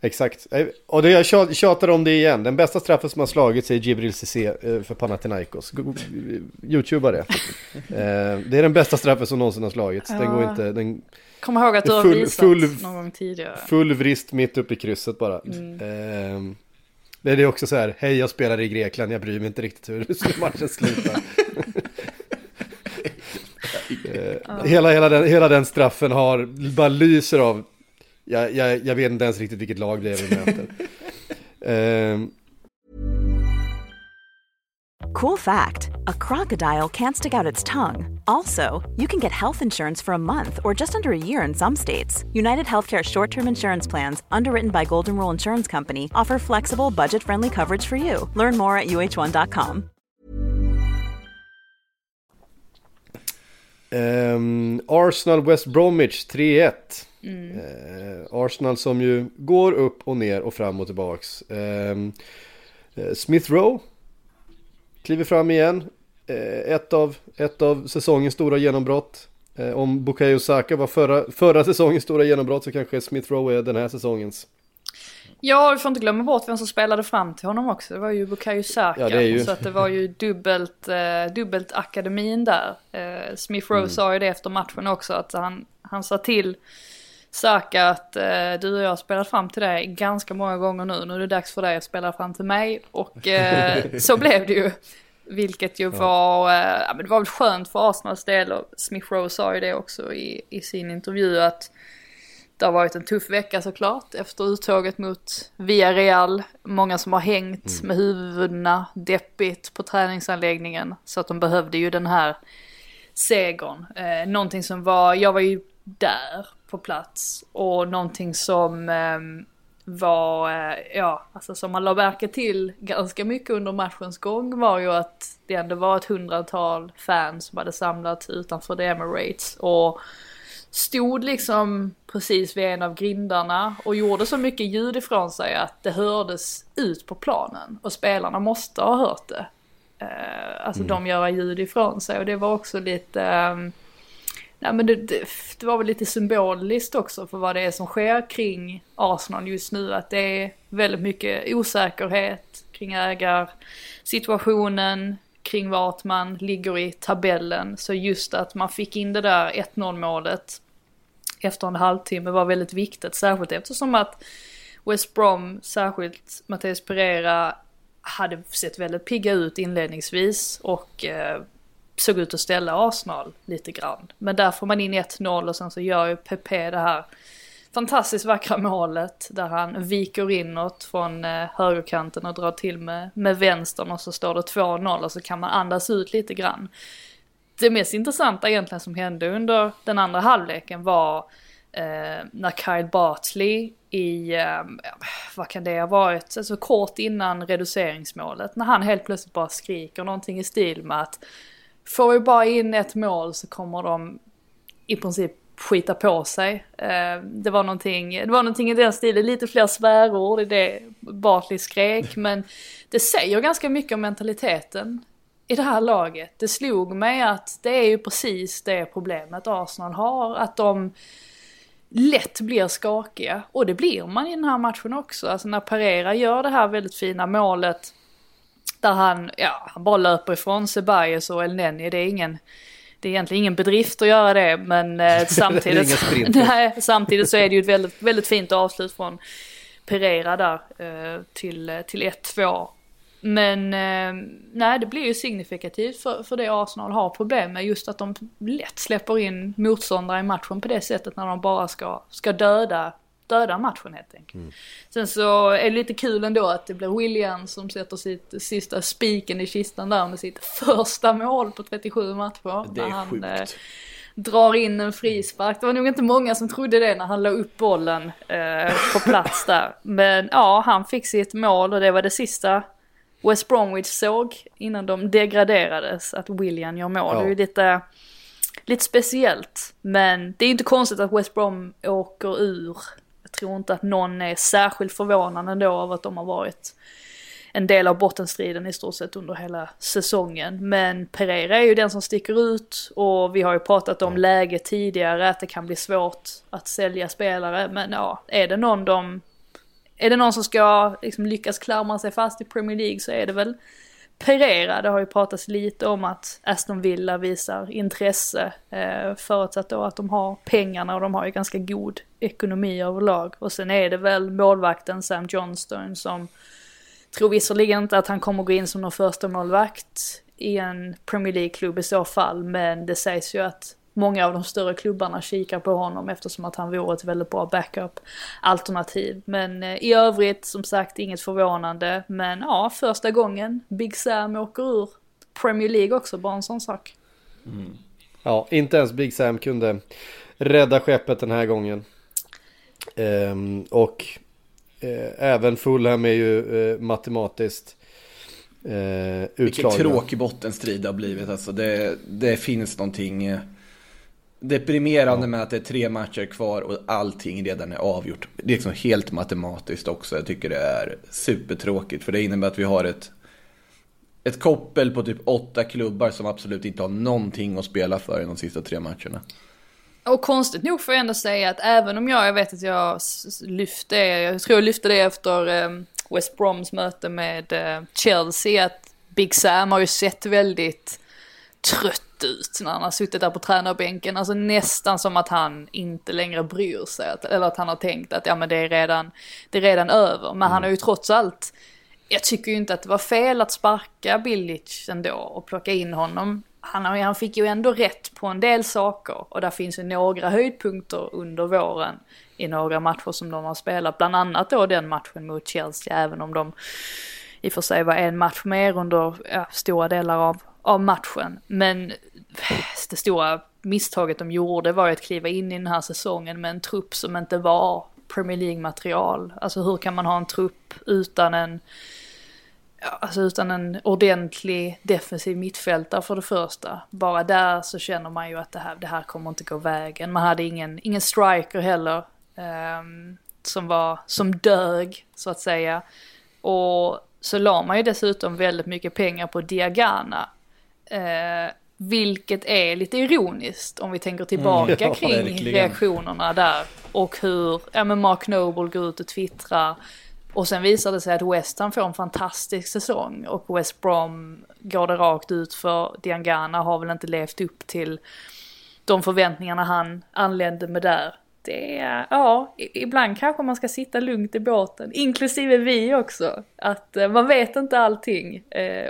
Exakt. Och jag tjatar om det igen. Den bästa straffen som har slagits är Djibril Cissé för Panathinaikos. YouTubear det. Det är den bästa straffen som någonsin har slagits. Den går inte... Kom ihåg att du har visat någon gång tidigare. Full vrist mitt upp i krysset bara. Det är också så här, hej, jag spelar i Grekland, jag bryr mig inte riktigt hur matchen slutar. Hela den straffen bara lyser av. Jag vet inte ens riktigt vilket lag det är vi möter. Cool fact, a crocodile can't stick out its tongue. Also, you can get health insurance for a month or just under a year in some states. United Healthcare short-term insurance plans, underwritten by Golden Rule Insurance Company, offer flexible, budget-friendly coverage for you. Learn more at uh1.com. Arsenal West Bromwich 3-1. Arsenal som ju går upp och ner och fram och tillbaks. Smith Rowe kliver fram igen. Ett av säsongens stora genombrott. Om Bukayo Saka var förra säsongens stora genombrott, så kanske Smith Rowe är den här säsongens. Ja, vi får inte glömma bort vem som spelade fram till honom också. Det var ju Bukayo Saka, så att det var ju dubbelt akademin där. Smith Rowe sa ju det efter matchen också, att han sa till Saka att du och jag har spelat fram till dig ganska många gånger nu är det dags för dig att spela fram till mig. Och så blev det ju. Vilket ju var, men det var väl skönt för Arsenals del, och Smith Rowe sa ju det också i sin intervju, att det har varit en tuff vecka såklart efter uttåget mot Villarreal. Många som har hängt med huvudena, deppigt på träningsanläggningen, så att de behövde ju den här segern. Någonting som var, jag var ju där på plats, och någonting som som man la märke till ganska mycket under matchens gång var ju att det ändå var ett 100-tal fans som hade samlats utanför The Emirates och stod liksom precis vid en av grindarna och gjorde så mycket ljud ifrån sig att det hördes ut på planen, och spelarna måste ha hört det. De gör ljud ifrån sig, och det var också lite det var väl lite symboliskt också för vad det är som sker kring Arsenal just nu, att det är väldigt mycket osäkerhet kring ägarsituationen, kring vart man ligger i tabellen. Så just att man fick in det där 1-0-målet efter en halvtimme var väldigt viktigt, särskilt eftersom att West Brom, särskilt Matheus Pereira, hade sett väldigt pigga ut inledningsvis och såg ut att ställa Arsenal lite grann. Men där får man in 1-0, och sen så gör ju Pepe det här fantastiskt vackra målet där han viker inåt från högerkanten och drar till med vänstern, och så står det 2-0, och så kan man andas ut lite grann. Det mest intressanta egentligen som hände under den andra halvleken var när Kyle Bartley vad kan det ha varit, alltså kort innan reduceringsmålet, när han helt plötsligt bara skriker någonting i stil med att får vi bara in ett mål så kommer de i princip skita på sig. Det var någonting i den stilen, lite fler svärord i det Bartley skrek, men det säger ganska mycket om mentaliteten i det här laget. Det slog mig att det är ju precis det problemet Arsenal har, att de lätt blir skakiga, och det blir man i den här matchen också. Alltså när Pereira gör det här väldigt fina målet där han bara löper ifrån Ceballos och El Neni, det är egentligen ingen bedrift att göra det, men samtidigt så är det ju ett väldigt, väldigt fint avslut från Pereira där till 1-2. Men det blir ju signifikativt för det Arsenal har problem med, just att de lätt släpper in motståndare i matchen på det sättet, när de bara ska döda matchen helt enkelt. Sen så är det lite kul ändå att det blir Williams som sätter sitt sista spiken i kistan där med sitt första mål på 37 matcher. Det är sjukt. Han drar in en frispark. Det var nog inte många som trodde det när han la upp bollen på plats där. Men ja, han fick sitt mål, och det var det sista West Bromwich såg innan de degraderades, att William gör mål. Ja. Det är ju lite speciellt, men det är inte konstigt att West Brom åker ur. Jag tror inte att någon är särskilt förvånad ändå av att de har varit en del av bottenstriden i stort sett under hela säsongen. Men Pereira är ju den som sticker ut, och vi har ju pratat om läget tidigare, att det kan bli svårt att sälja spelare. Men ja, är det någon som ska liksom lyckas klamra sig fast i Premier League, så är det väl Pereira. Det har ju pratats lite om att Aston Villa visar intresse, förutsatt då att de har pengarna, och de har ju ganska god ekonomi överlag. Och sen är det väl målvakten Sam Johnstone, som tror visserligen inte att han kommer gå in som någon första målvakt i en Premier League-klubb i så fall, men det sägs ju att många av de större klubbarna kikar på honom eftersom att han vore ett väldigt bra backup-alternativ. Men i övrigt, som sagt, inget förvånande. Men ja, första gången Big Sam åker ur Premier League också, bara en sån sak. Mm. Ja, inte ens Big Sam kunde rädda skeppet den här gången. Även Fulham är ju matematiskt utslagna. Vilken tråkig bottenstrid det har blivit. Alltså det finns någonting deprimerande med att det är 3 matcher kvar och allting redan är avgjort. Det är liksom helt matematiskt också. Jag tycker det är supertråkigt, för det innebär att vi har ett koppel på typ 8 klubbar som absolut inte har någonting att spela för i de sista 3 matcherna. Och konstigt nog får jag ändå säga att även om jag vet att jag lyfte det efter West Broms möte med Chelsea, att Big Sam har ju sett väldigt trött ut när han har suttit där på tränarbänken. Alltså nästan som att han inte längre bryr sig, eller att han har tänkt att ja, men det är redan över. Men han har ju trots allt, jag tycker ju inte att det var fel att sparka Bilic ändå och plocka in honom. Han fick ju ändå rätt på en del saker, och där finns ju några höjdpunkter under våren i några matcher som de har spelat. Bland annat då den matchen mot Chelsea, även om de i och för sig var en match mer under stora delar av matchen. Men det stora misstaget de gjorde var att kliva in i den här säsongen med en trupp som inte var Premier League-material. Alltså hur kan man ha en trupp utan en ordentlig defensiv mittfältare för det första. Bara där så känner man ju att det här kommer inte gå vägen. Man hade ingen striker heller som dög så att säga. Och så la man ju dessutom väldigt mycket pengar på Diagana. Vilket är lite ironiskt om vi tänker tillbaka kring verkligen. Reaktionerna där. Och hur Mark Noble går ut och twittrar. Och sen visade det sig att West Ham får en fantastisk säsong och West Brom går det rakt ut för. Diangana har väl inte levt upp till de förväntningarna han anlände med där. Det är, ibland kanske man ska sitta lugnt i båten, inklusive vi också. Att man vet inte allting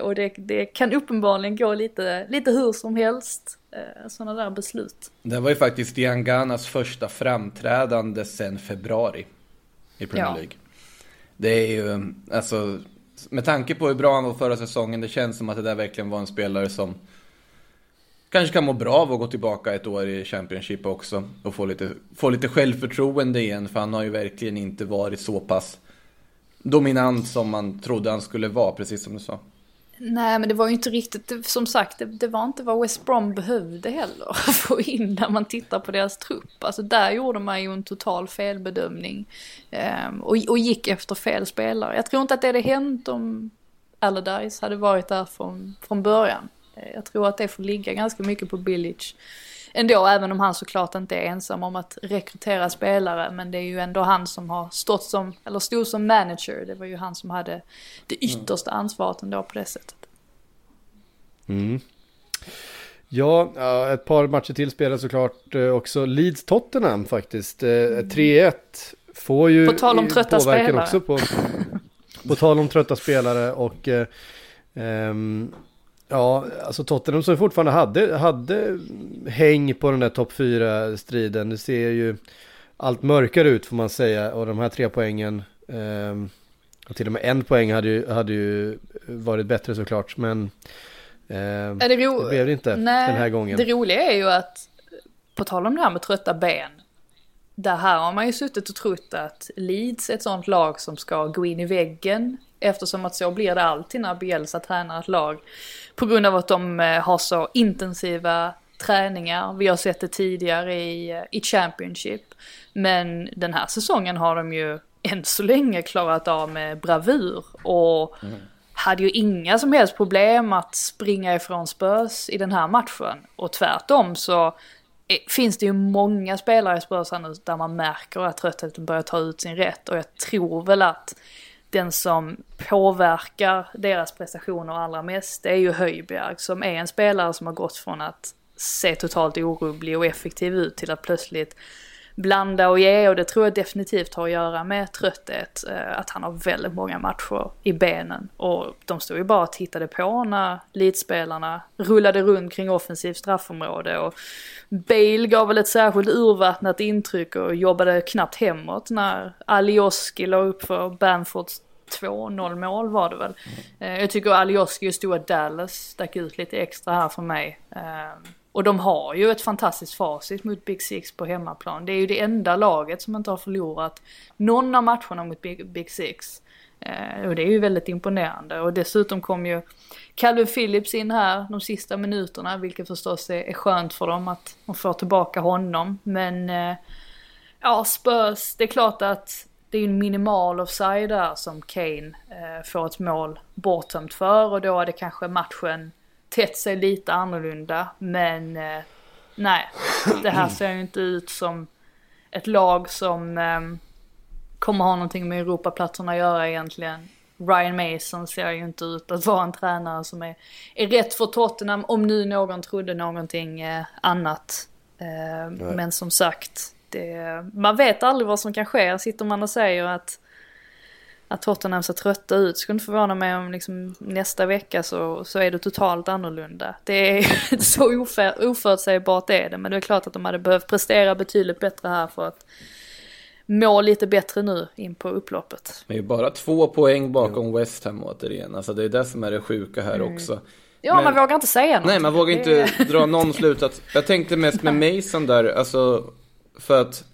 och det kan uppenbarligen gå lite hur som helst, sådana där beslut. Det var ju faktiskt Dianganas första framträdande sedan februari i Premier League. Det är ju, alltså, med tanke på hur bra han var förra säsongen, det känns som att det där verkligen var en spelare som kanske kan må bra av att gå tillbaka ett år i Championship också och få lite självförtroende igen, för han har ju verkligen inte varit så pass dominant som man trodde han skulle vara, precis som du sa. Nej, men det var ju inte riktigt, som sagt, det var inte vad West Brom behövde heller att få in när man tittar på deras trupp. Alltså där gjorde man ju en total felbedömning och gick efter fel spelare. Jag tror inte att det hade hänt om Allardyce hade varit där från början. Jag tror att det får ligga ganska mycket på Bilic ändå, även om han såklart inte är ensam om att rekrytera spelare, men det är ju ändå han som har stod som manager. Det var ju han som hade det yttersta ansvaret ändå på det sättet. Mm. Ja, ett par matcher till spelar såklart också. Leeds Tottenham faktiskt 3-1 får ju på tal om trötta spelare också på tal om trötta spelare och ja, alltså Tottenham som fortfarande hade häng på den där topp 4-striden. Det ser ju allt mörkare ut, får man säga. Och de här 3 poängen, och till och med 1 poäng hade ju varit bättre såklart. Men det blev det inte den här gången. Det roliga är ju att, på tal om det här med trötta ben, där här har man ju suttit och trott att Leeds är ett sånt lag som ska gå in i väggen, eftersom att så blir det alltid när Bielsa tränar ett lag, på grund av att de har så intensiva träningar. Vi har sett det tidigare i Championship, men den här säsongen har de ju än så länge klarat av med bravur och hade ju inga som helst problem att springa ifrån Spurs i den här matchen. Och tvärtom så finns det ju många spelare i Spurs nu där man märker att tröttheten börjar ta ut sin rätt, och jag tror väl att den som påverkar deras prestationer allra mest, det är ju Højbjerg, som är en spelare som har gått från att se totalt orubblig och effektiv ut till att plötsligt blanda och ge, och det tror jag definitivt har att göra med trötthet, att han har väldigt många matcher i benen, och de stod ju bara och tittade på när leadspelarna rullade runt kring offensivt straffområde, och Bale gav väl ett särskilt urvattnat intryck och jobbade knappt hemåt när Alioski la upp för Bamfords 2-0 mål var det väl. Jag tycker Alioski och stora Dallas stack ut lite extra här för mig. Och de har ju ett fantastiskt facit mot Big Six på hemmaplan. Det är ju det enda laget som inte har förlorat någon av matcherna mot Big Six. Och det är ju väldigt imponerande. Och dessutom kom ju Calvin Phillips in här de sista minuterna, vilket förstås är skönt för dem att de får tillbaka honom. Men ja, Spurs, det är klart att det är en minimal offside där som Kane får ett mål bortdömt för, och då är det kanske matchen tätt sig lite annorlunda, men nej, det här ser ju inte ut som ett lag som kommer ha någonting med Europaplatserna att göra egentligen. Ryan Mason ser ju inte ut att vara en tränare som är rätt för Tottenham, om nu någon trodde någonting annat. Men som sagt, man vet aldrig vad som kan ske. Sitter man och säger att Tottenham ser trötta ut, skulle inte förvåna mig om liksom nästa vecka så är det totalt annorlunda. Det är så oförutsägbart är det, men det är klart att de hade behövt prestera betydligt bättre här för att må lite bättre nu in på upploppet. Men ju bara 2 poäng bakom West Ham återigen, alltså det är det som är det sjuka här också. Ja, men man vågar inte säga något. Nej, man vågar inte dra någon slutsats. Jag tänkte mest med Mason där, alltså för att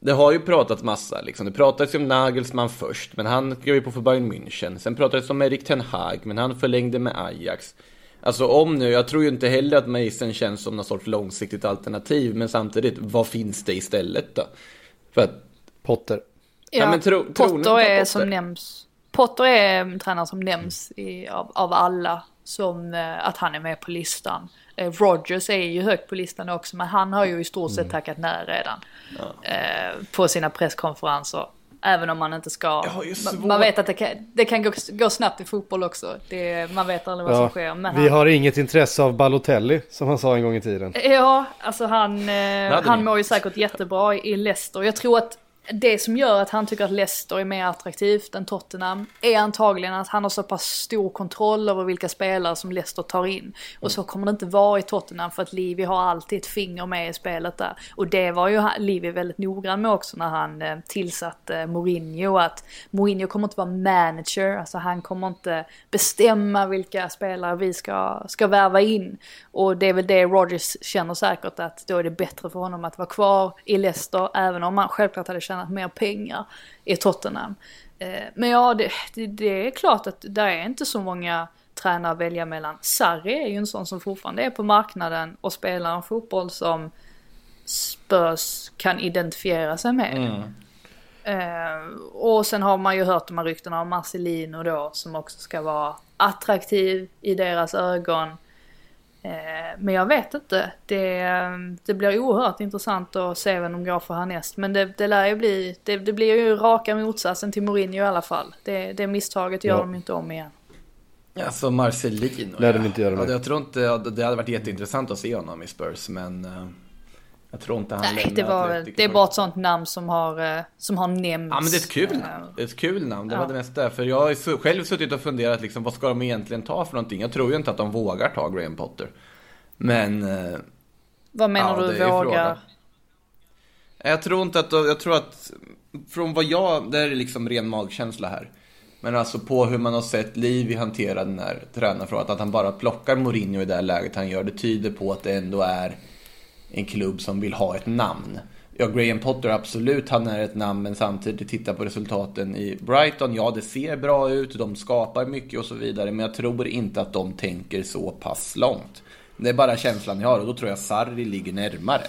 det har ju pratat massa liksom. Det pratades om Nagelsmann först, men han skrev ju på för Bayern München. Sen pratades om Erik ten Hag, men han förlängde med Ajax. Alltså om nu, jag tror ju inte heller att Mason känns som någon sorts långsiktigt alternativ, men samtidigt, vad finns det istället då? För att Potter. Ja, nej, men Potter är Potter som nämns. Potter är en tränare som nämns av alla, som att han är med på listan. Rodgers är ju högt på listan också, men han har ju i stort sett tackat nej redan på sina presskonferenser, även om man inte ska. Man vet att det kan gå snabbt i fotboll också. Man vet aldrig vad som sker. Men vi har inget intresse av Balotelli, som han sa en gång i tiden. Ja, alltså han mår ju säkert jättebra i Leicester. Jag tror att det som gör att han tycker att Leicester är mer attraktivt än Tottenham är antagligen att han har så pass stor kontroll över vilka spelare som Leicester tar in. Och så kommer det inte vara i Tottenham, för att Levy har alltid ett finger med i spelet där. Och det var ju Levy väldigt noggrann med också när han tillsatte Mourinho, att Mourinho kommer inte vara manager. Alltså han kommer inte bestämma vilka spelare vi ska värva in. Och det är väl det Rodgers känner säkert, att då är det bättre för honom att vara kvar i Leicester, även om han självklart hade känt mer pengar i Tottenham. Men ja, det är klart att där är inte så många tränare att välja mellan. Sarri är ju en sån som fortfarande är på marknaden och spelar en fotboll som Spurs kan identifiera sig med. Och sen har man ju hört de här ryktena om Marcelino då, som också ska vara attraktiv i deras ögon. Men jag vet inte, det blir oerhört intressant att se vem de går för härnäst. Men det lär ju bli, det blir ju raka motsatsen till Mourinho i alla fall. Det misstaget gör de inte om igen. Alltså Marcelino de inte göra det. Jag tror inte, det hade varit jätteintressant att se honom i Spurs, men jag tror inte han. Nej, det är bara ett sånt namn som har nämnts. Ja, men det är ett kul namn. Det är ett kul namn. Det var det mesta. För jag har själv suttit och funderat liksom, vad ska de egentligen ta för någonting? Jag tror ju inte att de vågar ta Graham Potter. Men vad menar du vågar? Jag tror att från vad jag, det är liksom ren magkänsla här. Men alltså på hur man har sett Livi hantera den här tränarfrågan, att han bara plockar Mourinho i det här läget han gör, det tyder på att det ändå är en klubb som vill ha ett namn. Ja, Graham Potter, absolut, han är ett namn, men samtidigt titta på resultaten i Brighton. Ja, det ser bra ut, de skapar mycket och så vidare, men jag tror inte att de tänker så pass långt. Det är bara känslan jag har, och då tror jag Sarri ligger närmare,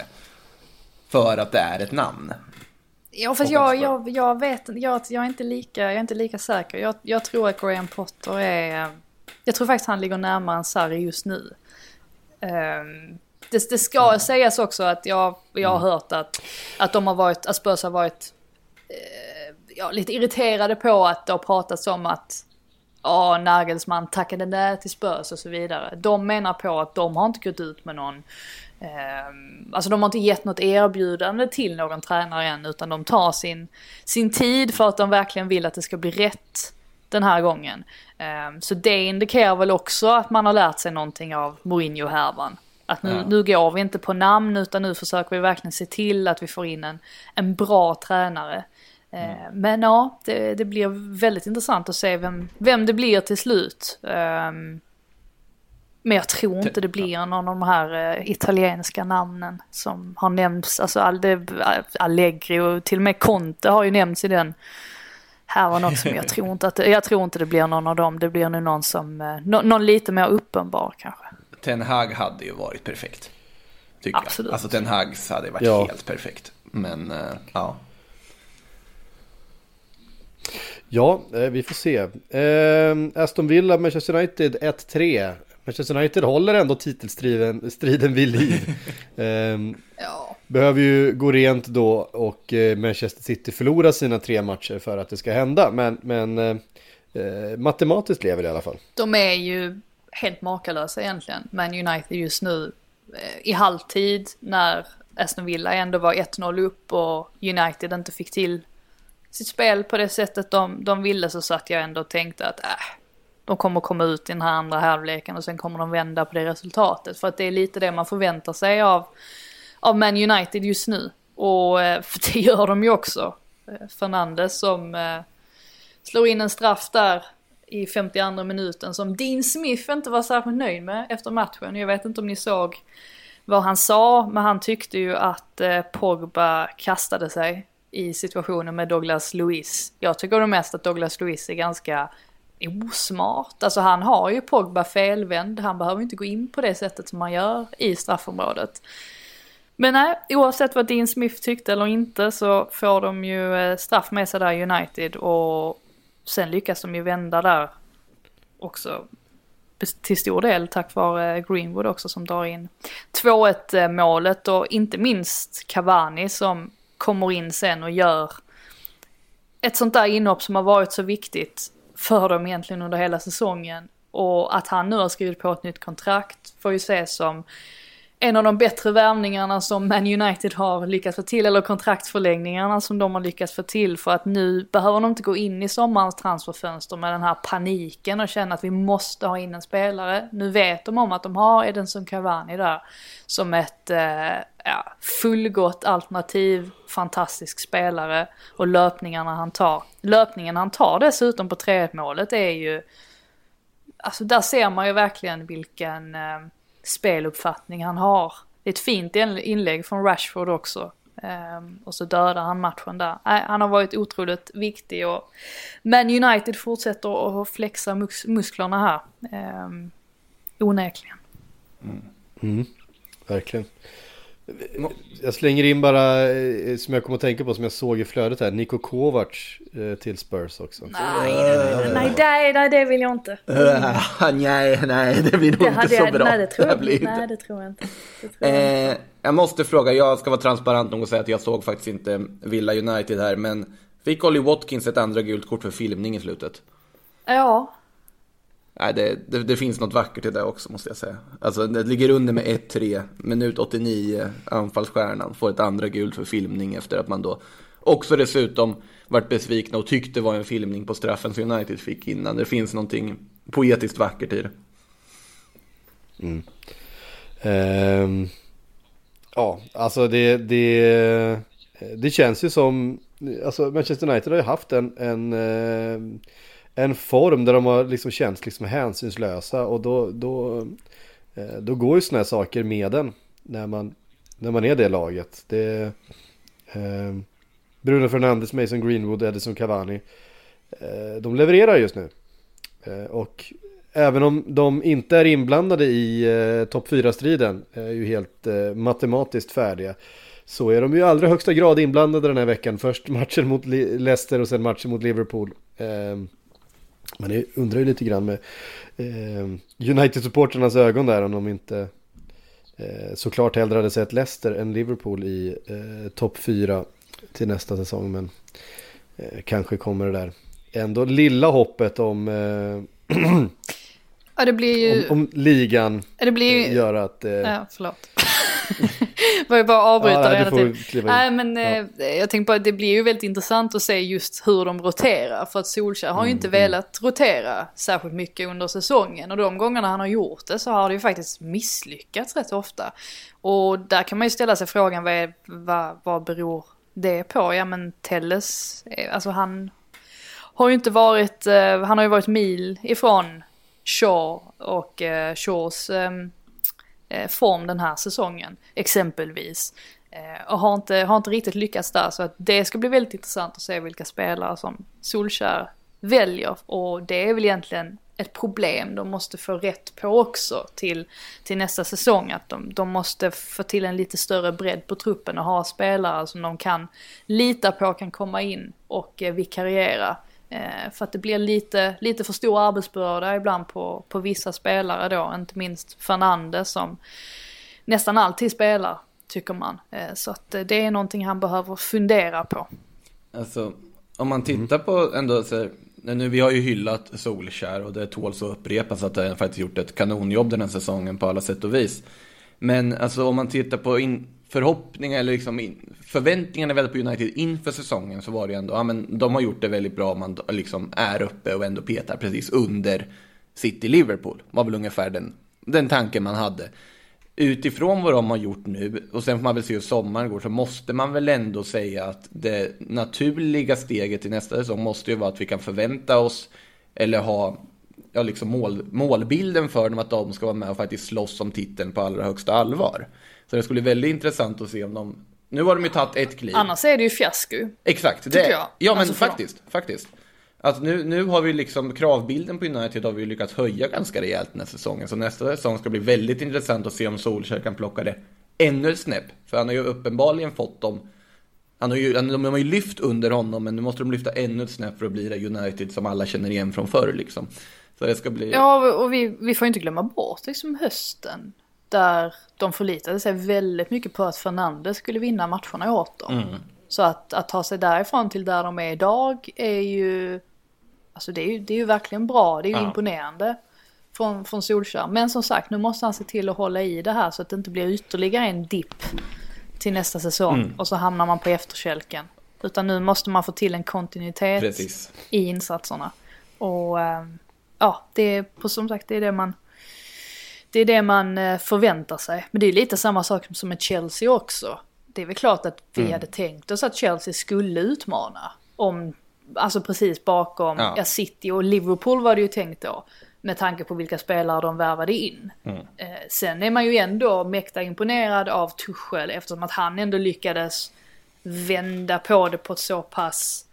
för att det är ett namn. Ja, fast jag vet, jag är inte lika säker. Jag tror att Graham Potter jag tror faktiskt han ligger närmare än Sarri just nu. Det ska sägas också att jag har hört att de har varit, att Spurs har varit lite irriterade på att det har pratats om att Nagelsmann tackade nej till Spurs och så vidare. De menar på att de har inte gått ut med någon Alltså de har inte gett något erbjudande till någon tränare än, utan de tar sin tid för att de verkligen vill att det ska bli rätt den här gången. Så det indikerar väl också att man har lärt sig någonting av Mourinho-härvan. Att nu går vi inte på namn, utan nu försöker vi verkligen se till att vi får in en bra tränare. Men ja, det blir väldigt intressant att se vem det blir till slut. Men jag tror inte det blir någon av de här italienska namnen som har nämnts. Alltså Allegri och till och med Conte har ju nämnts i den. Här var något som jag tror inte det blir någon av dem. Det blir nu någon som någon lite mer uppenbar kanske. Ten Hag hade ju varit perfekt, tycker jag. Alltså Ten Hag hade varit helt perfekt. Men ja. Ja, vi får se. Aston Villa, Manchester United 1-3. Manchester United håller ändå titelstriden vid liv. Behöver ju gå rent då, och Manchester City förlorar sina 3 matcher för att det ska hända. Men matematiskt lever det i alla fall. De är ju helt makalösa egentligen. Men United just nu i halvtid, när Aston Villa ändå var 1-0 upp och United inte fick till sitt spel på det sättet de ville, så satt jag ändå och tänkte att de kommer komma ut i den här andra halvleken och sen kommer de vända på det resultatet. För att det är lite det man förväntar sig av Man United just nu. Och för det gör de ju också. Fernandes som slår in en straff där i 52:a minuten som Dean Smith inte var särskilt nöjd med efter matchen. Jag vet inte om ni såg vad han sa, men han tyckte ju att Pogba kastade sig i situationen med Douglas Luiz. Jag tycker mest att Douglas Luiz är ganska osmart. Alltså han har ju Pogba felvänd. Han behöver inte gå in på det sättet som man gör i straffområdet. Men nej, oavsett vad Dean Smith tyckte eller inte, så får de ju straff med sig där, United. Och sen lyckas de ju vända där också till stor del tack vare Greenwood också, som drar in 2-1 målet. Och inte minst Cavani som kommer in sen och gör ett sånt där inhopp som har varit så viktigt för dem egentligen under hela säsongen. Och att han nu har skrivit på ett nytt kontrakt får ju ses som en av de bättre värvningarna som Man United har lyckats få till, eller kontraktförlängningarna som de har lyckats få till, för att nu behöver de inte gå in i sommarens transferfönster med den här paniken och känna att vi måste ha in en spelare. Nu vet de om att de har Edinson Cavani där som ett fullgott alternativ, fantastisk spelare, och löpningen han tar dessutom på 3-1-målet är ju, alltså där ser man ju verkligen vilken speluppfattning han har. Det är ett fint inlägg från Rashford också. Och så dödar han matchen där. Han har varit otroligt viktig. Men United fortsätter att flexa musklerna här. Onekligen. Mm. Verkligen. Jag slänger in bara som jag kommer att tänka på, som jag såg i flödet här, Niko Kovac till Spurs också. Nej, det vill jag inte. Nej, det blir nog inte så bra. Det tror jag inte. Jag måste fråga, jag ska vara transparent nog och säga att jag såg faktiskt inte Villa United här, men fick Ollie Watkins ett andra gult kort för filmning i slutet? Ja. Nej, det finns något vackert i det också, måste jag säga. Alltså, det ligger under med 1-3, minut 89, anfallsstjärnan får ett andra gult för filmning efter att man då också dessutom varit besvikna och tyckte det var en filmning på straffen som United fick innan. Det finns någonting poetiskt vackert i det. Mm. Ja, alltså det känns ju som, alltså Manchester United har ju haft en form där de har liksom känts liksom hänsynslösa, och då går ju såna här saker med den när man är det laget. Det Bruno Fernandes, Mason Greenwood, Edinson Cavani, de levererar just nu. Och även om de inte är inblandade i topp 4-striden, är ju helt matematiskt färdiga, så är de ju i allra högsta grad inblandade den här veckan. Först matchen mot Leicester och sen matchen mot Liverpool. Men jag undrar ju lite grann med United-supporternas ögon där, om de inte såklart hellre hade sett Leicester än Liverpool i topp 4 till nästa säsong. Men kanske kommer det där ändå lilla hoppet om det blir ju, om ligan gör att var ju bara avbrytare hela tiden. Nej, men jag tänkte bara, det blir ju väldigt intressant att se just hur de roterar, för att Solskjaer har ju inte velat rotera särskilt mycket under säsongen, och de gångerna han har gjort det så har det ju faktiskt misslyckats rätt ofta. Och där kan man ju ställa sig frågan, vad beror det på? Ja, men Telles, alltså han har ju inte varit, han har ju varit mil ifrån Shaw och Shaws form den här säsongen exempelvis, och har inte riktigt lyckats där, så att det ska bli väldigt intressant att se vilka spelare som Solskjaer väljer, och det är väl egentligen ett problem de måste få rätt på också till nästa säsong, att de måste få till en lite större bredd på truppen och ha spelare som de kan lita på kan komma in och vikariera, för att det blir lite för stor arbetsbörda ibland på vissa spelare då, inte minst Fernandes som nästan alltid spelar, tycker man, så att det är någonting han behöver fundera på. Alltså, om man tittar på ändå så här, nu, vi har ju hyllat Solskjaer och det tål så upprepas att han faktiskt gjort ett kanonjobb den här säsongen på alla sätt och vis, men alltså om man tittar på förhoppningar eller liksom förväntningarna väl på United inför säsongen, så var det ändå, ja, men de har gjort det väldigt bra, man liksom är uppe och ändå petar precis under City-Liverpool, var väl ungefär den tanken man hade. Utifrån vad de har gjort nu, och sen får man väl se hur sommaren går, så måste man väl ändå säga att det naturliga steget till nästa säsong måste ju vara att vi kan förvänta oss eller ha, ja, liksom målbilden för dem, att de ska vara med och faktiskt slåss om titeln på allra högsta allvar. Så det skulle bli väldigt intressant att se om de... Nu har de ju tagit ett kliv. Annars är det ju fiasko. Exakt. Det... Jag. Ja, men alltså faktiskt. Alltså nu har vi liksom kravbilden på United har vi lyckats höja ganska rejält den här säsongen. Så nästa säsong ska bli väldigt intressant att se om Solskjaer kan plocka det ännu snäpp. För han har ju uppenbarligen fått dem... de har ju lyft under honom, men nu måste de lyfta ännu snäpp för att bli det United som alla känner igen från förr. Liksom. Så det ska bli... Ja, och vi får inte glömma bort liksom hösten, där de förlitade sig väldigt mycket på att Fernandes skulle vinna matcherna åt dem. Mm. Så att ta sig därifrån till där de är idag är ju, alltså det är ju verkligen bra. Det är ju imponerande från Solskjaer. Men som sagt, nu måste han se till att hålla i det här så att det inte blir ytterligare en dipp till nästa säsong. Och så hamnar man på efterkälken. Utan nu måste man få till en kontinuitet i insatserna. Och ja, det är, som sagt, det är det man förväntar sig. Men det är lite samma sak som med Chelsea också. Det är väl klart att vi hade tänkt oss att Chelsea skulle utmana. Alltså precis bakom City och Liverpool var det ju tänkt då. Med tanke på vilka spelare de värvade in. Sen är man ju ändå mäkta imponerad av Tuchel, eftersom att han ändå lyckades vända på det på ett så pass...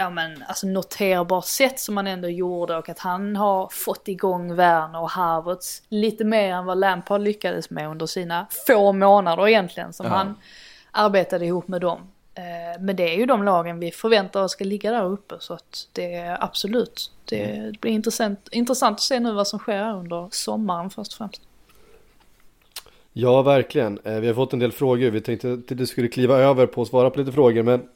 Ja, men alltså noterbart sätt som man ändå gjorde, och att han har fått igång Werner och Havertz lite mer än vad Lampard lyckades med under sina få månader egentligen som han arbetade ihop med dem. Men det är ju de lagen vi förväntar oss ska ligga där uppe, så att det är absolut, det blir intressant att se nu vad som sker under sommaren först och främst. Ja, verkligen. Vi har fått en del frågor. Vi tänkte att du skulle kliva över på att svara på lite frågor, men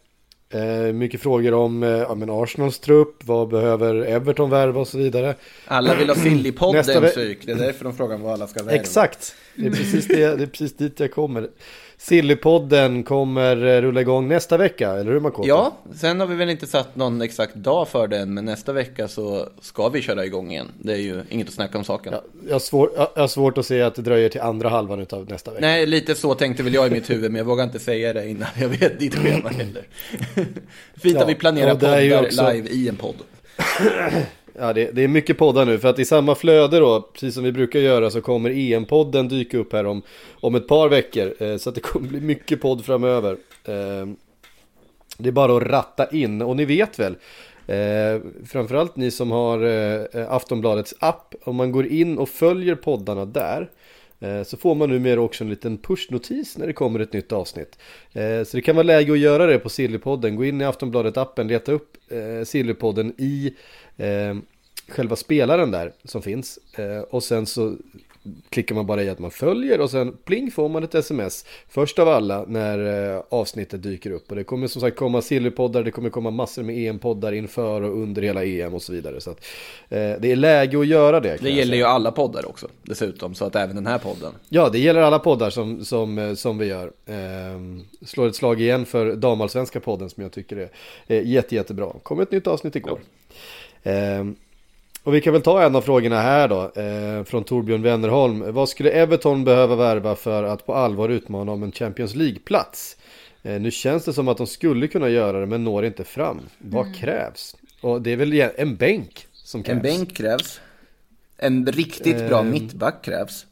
mycket frågor om Arsenals trupp, vad behöver Everton värva och så vidare. Alla vill ha Sillypodden, det är därför de frågar vad alla ska värva. Exakt, det är precis dit jag kommer. Sillypodden kommer rulla igång nästa vecka, eller hur Makoto? Ja, sen har vi väl inte satt någon exakt dag för den, men nästa vecka så ska vi köra igång igen. Det är ju inget att snacka om saken. Ja, jag har svårt att se att det dröjer till andra halvan utav nästa vecka. Nej, lite så tänkte väl jag i mitt huvud, men jag vågar inte säga det innan jag vet ditt schema heller. Fint att vi planerar poddar också... live i en podd. Ja, det är mycket poddar nu, för att i samma flöde då, precis som vi brukar göra, så kommer EM-podden dyka upp här om ett par veckor, så att det kommer bli mycket podd framöver. Det är bara att ratta in, och ni vet väl, framförallt ni som har Aftonbladets app, om man går in och följer poddarna där, så får man numera också en liten pushnotis när det kommer ett nytt avsnitt. Så det kan vara läge att göra det på Sillypodden. Gå in i Aftonbladet-appen, leta upp Sillypodden i själva spelaren där som finns. Och sen så klickar man bara i att man följer och sen pling får man ett sms först av alla när avsnittet dyker upp. Och det kommer som sagt komma silverpoddar, det kommer komma massor med EM-poddar inför och under hela EM och så vidare. Så att, det är läge att göra det. Det gäller ju alla poddar också dessutom, så att även den här podden. Ja, det gäller alla poddar som vi gör. Slår ett slag igen för damallsvenska podden som jag tycker är jättebra. Kommer ett nytt avsnitt igår. Ja. Och vi kan väl ta en av frågorna här då, från Torbjörn Wennerholm. Vad skulle Everton behöva värva för att på allvar utmana om en Champions League-plats? Nu känns det som att de skulle kunna göra det men når inte fram. Vad krävs? Och det är väl en bänk som krävs. En bänk krävs. En riktigt bra mittback krävs.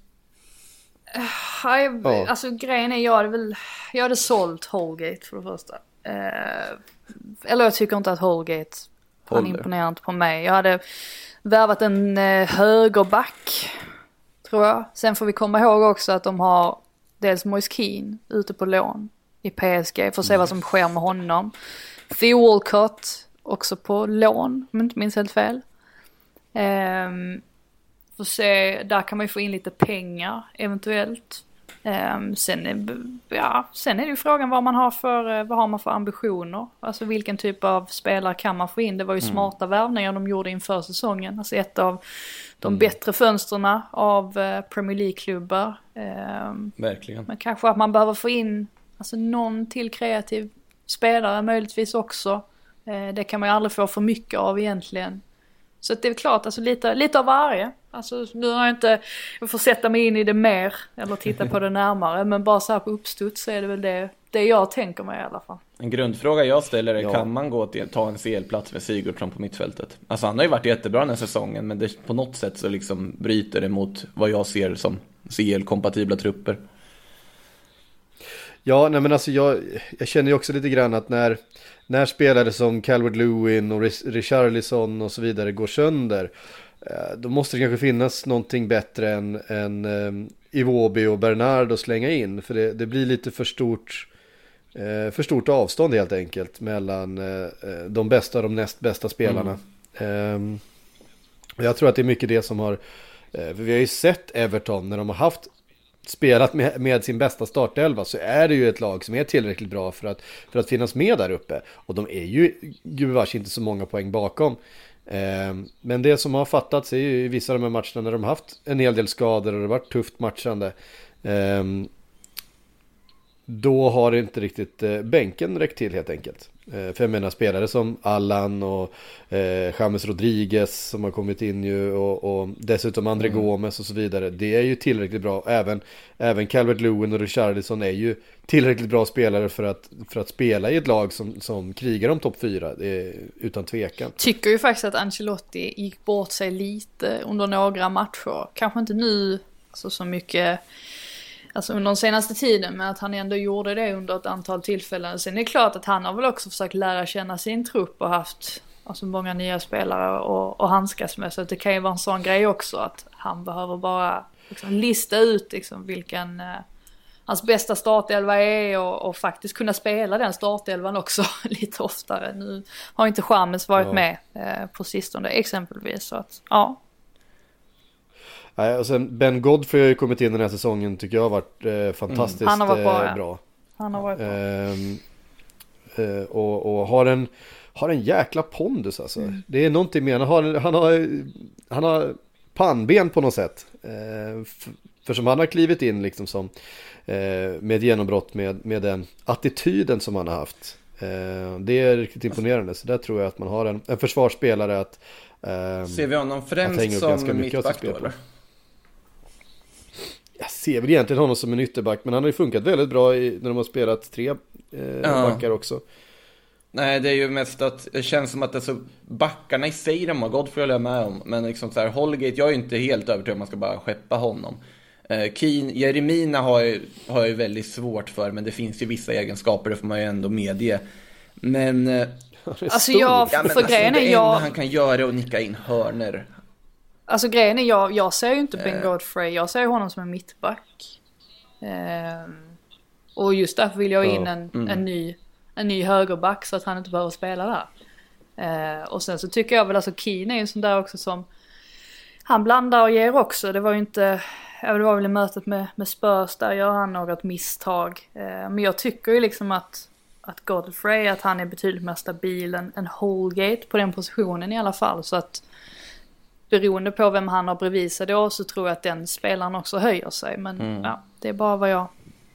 Alltså grejen är, jag hade sålt Holgate för det första. Eller jag tycker inte att Holgate... Han imponerar inte på mig. Jag hade värvat en högerback, tror jag. Sen får vi komma ihåg också att de har dels Moise Kean ute på lån i PSG. Får se vad som sker med honom. The Walcott också på lån, om jag inte minns helt fel. Får se, där kan man ju få in lite pengar eventuellt. Sen är det ju frågan vad har man för ambitioner, alltså vilken typ av spelare kan man få in. Det var ju smarta värvningar de gjorde inför säsongen, alltså ett av de bättre fönsterna av Premier League-klubbar. Verkligen. Men kanske att man behöver få in alltså någon till kreativ spelare möjligtvis också, det kan man ju aldrig få för mycket av egentligen. Så det är klart, alltså lite av varje. Alltså, nu har jag inte... Jag får sätta mig in i det mer eller titta på det närmare. Men bara så här på uppstuds så är det väl det jag tänker mig i alla fall. En grundfråga jag ställer är, kan man gå till ta en CL-plats med Sigurdsson på mittfältet? Alltså han har ju varit jättebra den här säsongen, men det, på något sätt så liksom bryter det mot vad jag ser som CL-kompatibla trupper. Ja, nej men alltså jag känner ju också lite grann att när spelare som Calvert-Lewin och Richarlison och så vidare går sönder, då måste det kanske finnas någonting bättre än Iwobi och Bernard att slänga in. För det blir lite för stort avstånd helt enkelt mellan de bästa och de näst bästa spelarna. Jag tror att det är mycket det som har... Vi har ju sett Everton när de har haft... spelat med sin bästa startelva, så är det ju ett lag som är tillräckligt bra för att finnas med där uppe. Och de är ju gudvars inte så många poäng bakom. Men det som har fattats är ju i vissa av de här matcherna när de haft en hel del skador och det varit tufft matchande. Då har det inte riktigt bänken räckt till helt enkelt. För jag menar spelare som Allan och James Rodriguez som har kommit in ju och dessutom André Gomes och så vidare. Det är ju tillräckligt bra. Även Calvert-Lewin och Richarlison är ju tillräckligt bra spelare för att spela i ett lag som krigar om topp 4 utan tvekan. Tycker ju faktiskt att Ancelotti gick bort sig lite under några matcher. Kanske inte nu alltså så mycket... Alltså under den senaste tiden, men att han ändå gjorde det under ett antal tillfällen. Sen är det klart att han har väl också försökt lära känna sin trupp och haft alltså många nya spelare och handskas med. Så det kan ju vara en sån grej också att han behöver bara liksom lista ut liksom vilken hans bästa startelva är och faktiskt kunna spela den startelvan också lite oftare. Nu har inte James varit med på sistone exempelvis. Så att, ja. Och sen Ben Godfrey har ju kommit in den här säsongen, tycker jag har varit fantastiskt han har varit bra. Han har varit bra. Och har en jäkla pondus alltså. Det är någonting med han har pannben på något sätt. För som han har klivit in liksom som med genombrott med den attityden som han har haft. Det är riktigt imponerande, så där tror jag att man har en försvarsspelare att ser vi honom främst som mittback då, eller? Jag ser väl egentligen honom som en ytterback, men han har ju funkat väldigt bra när de har spelat tre backar också. Nej, det är ju mest att det känns som att alltså, backarna i sig de har gått för att hålla med om, men liksom så här, Holgate, jag är ju inte helt övertygad om man ska bara skeppa honom. Keane, Jeremina har ju väldigt svårt för, men det finns ju vissa egenskaper, det får man ju ändå medge. Men alltså han kan göra och nicka in hörner. Alltså grejen är, jag ser ju inte Ben Godfrey, jag ser honom som en mittback. Och just därför vill jag in en ny högerback så att han inte behöver spela där. Och sen så tycker jag väl alltså Keane är ju sån där också som han blandar och ger också. Det var ju inte det var väl i mötet med Spurs, där gör han något misstag. Men jag tycker ju liksom att Godfrey, att han är betydligt mer stabil än Holgate på den positionen i alla fall. Så att beroende på vem han har bredvid sig då, så tror jag att den spelaren också höjer sig. Men ja, det är bara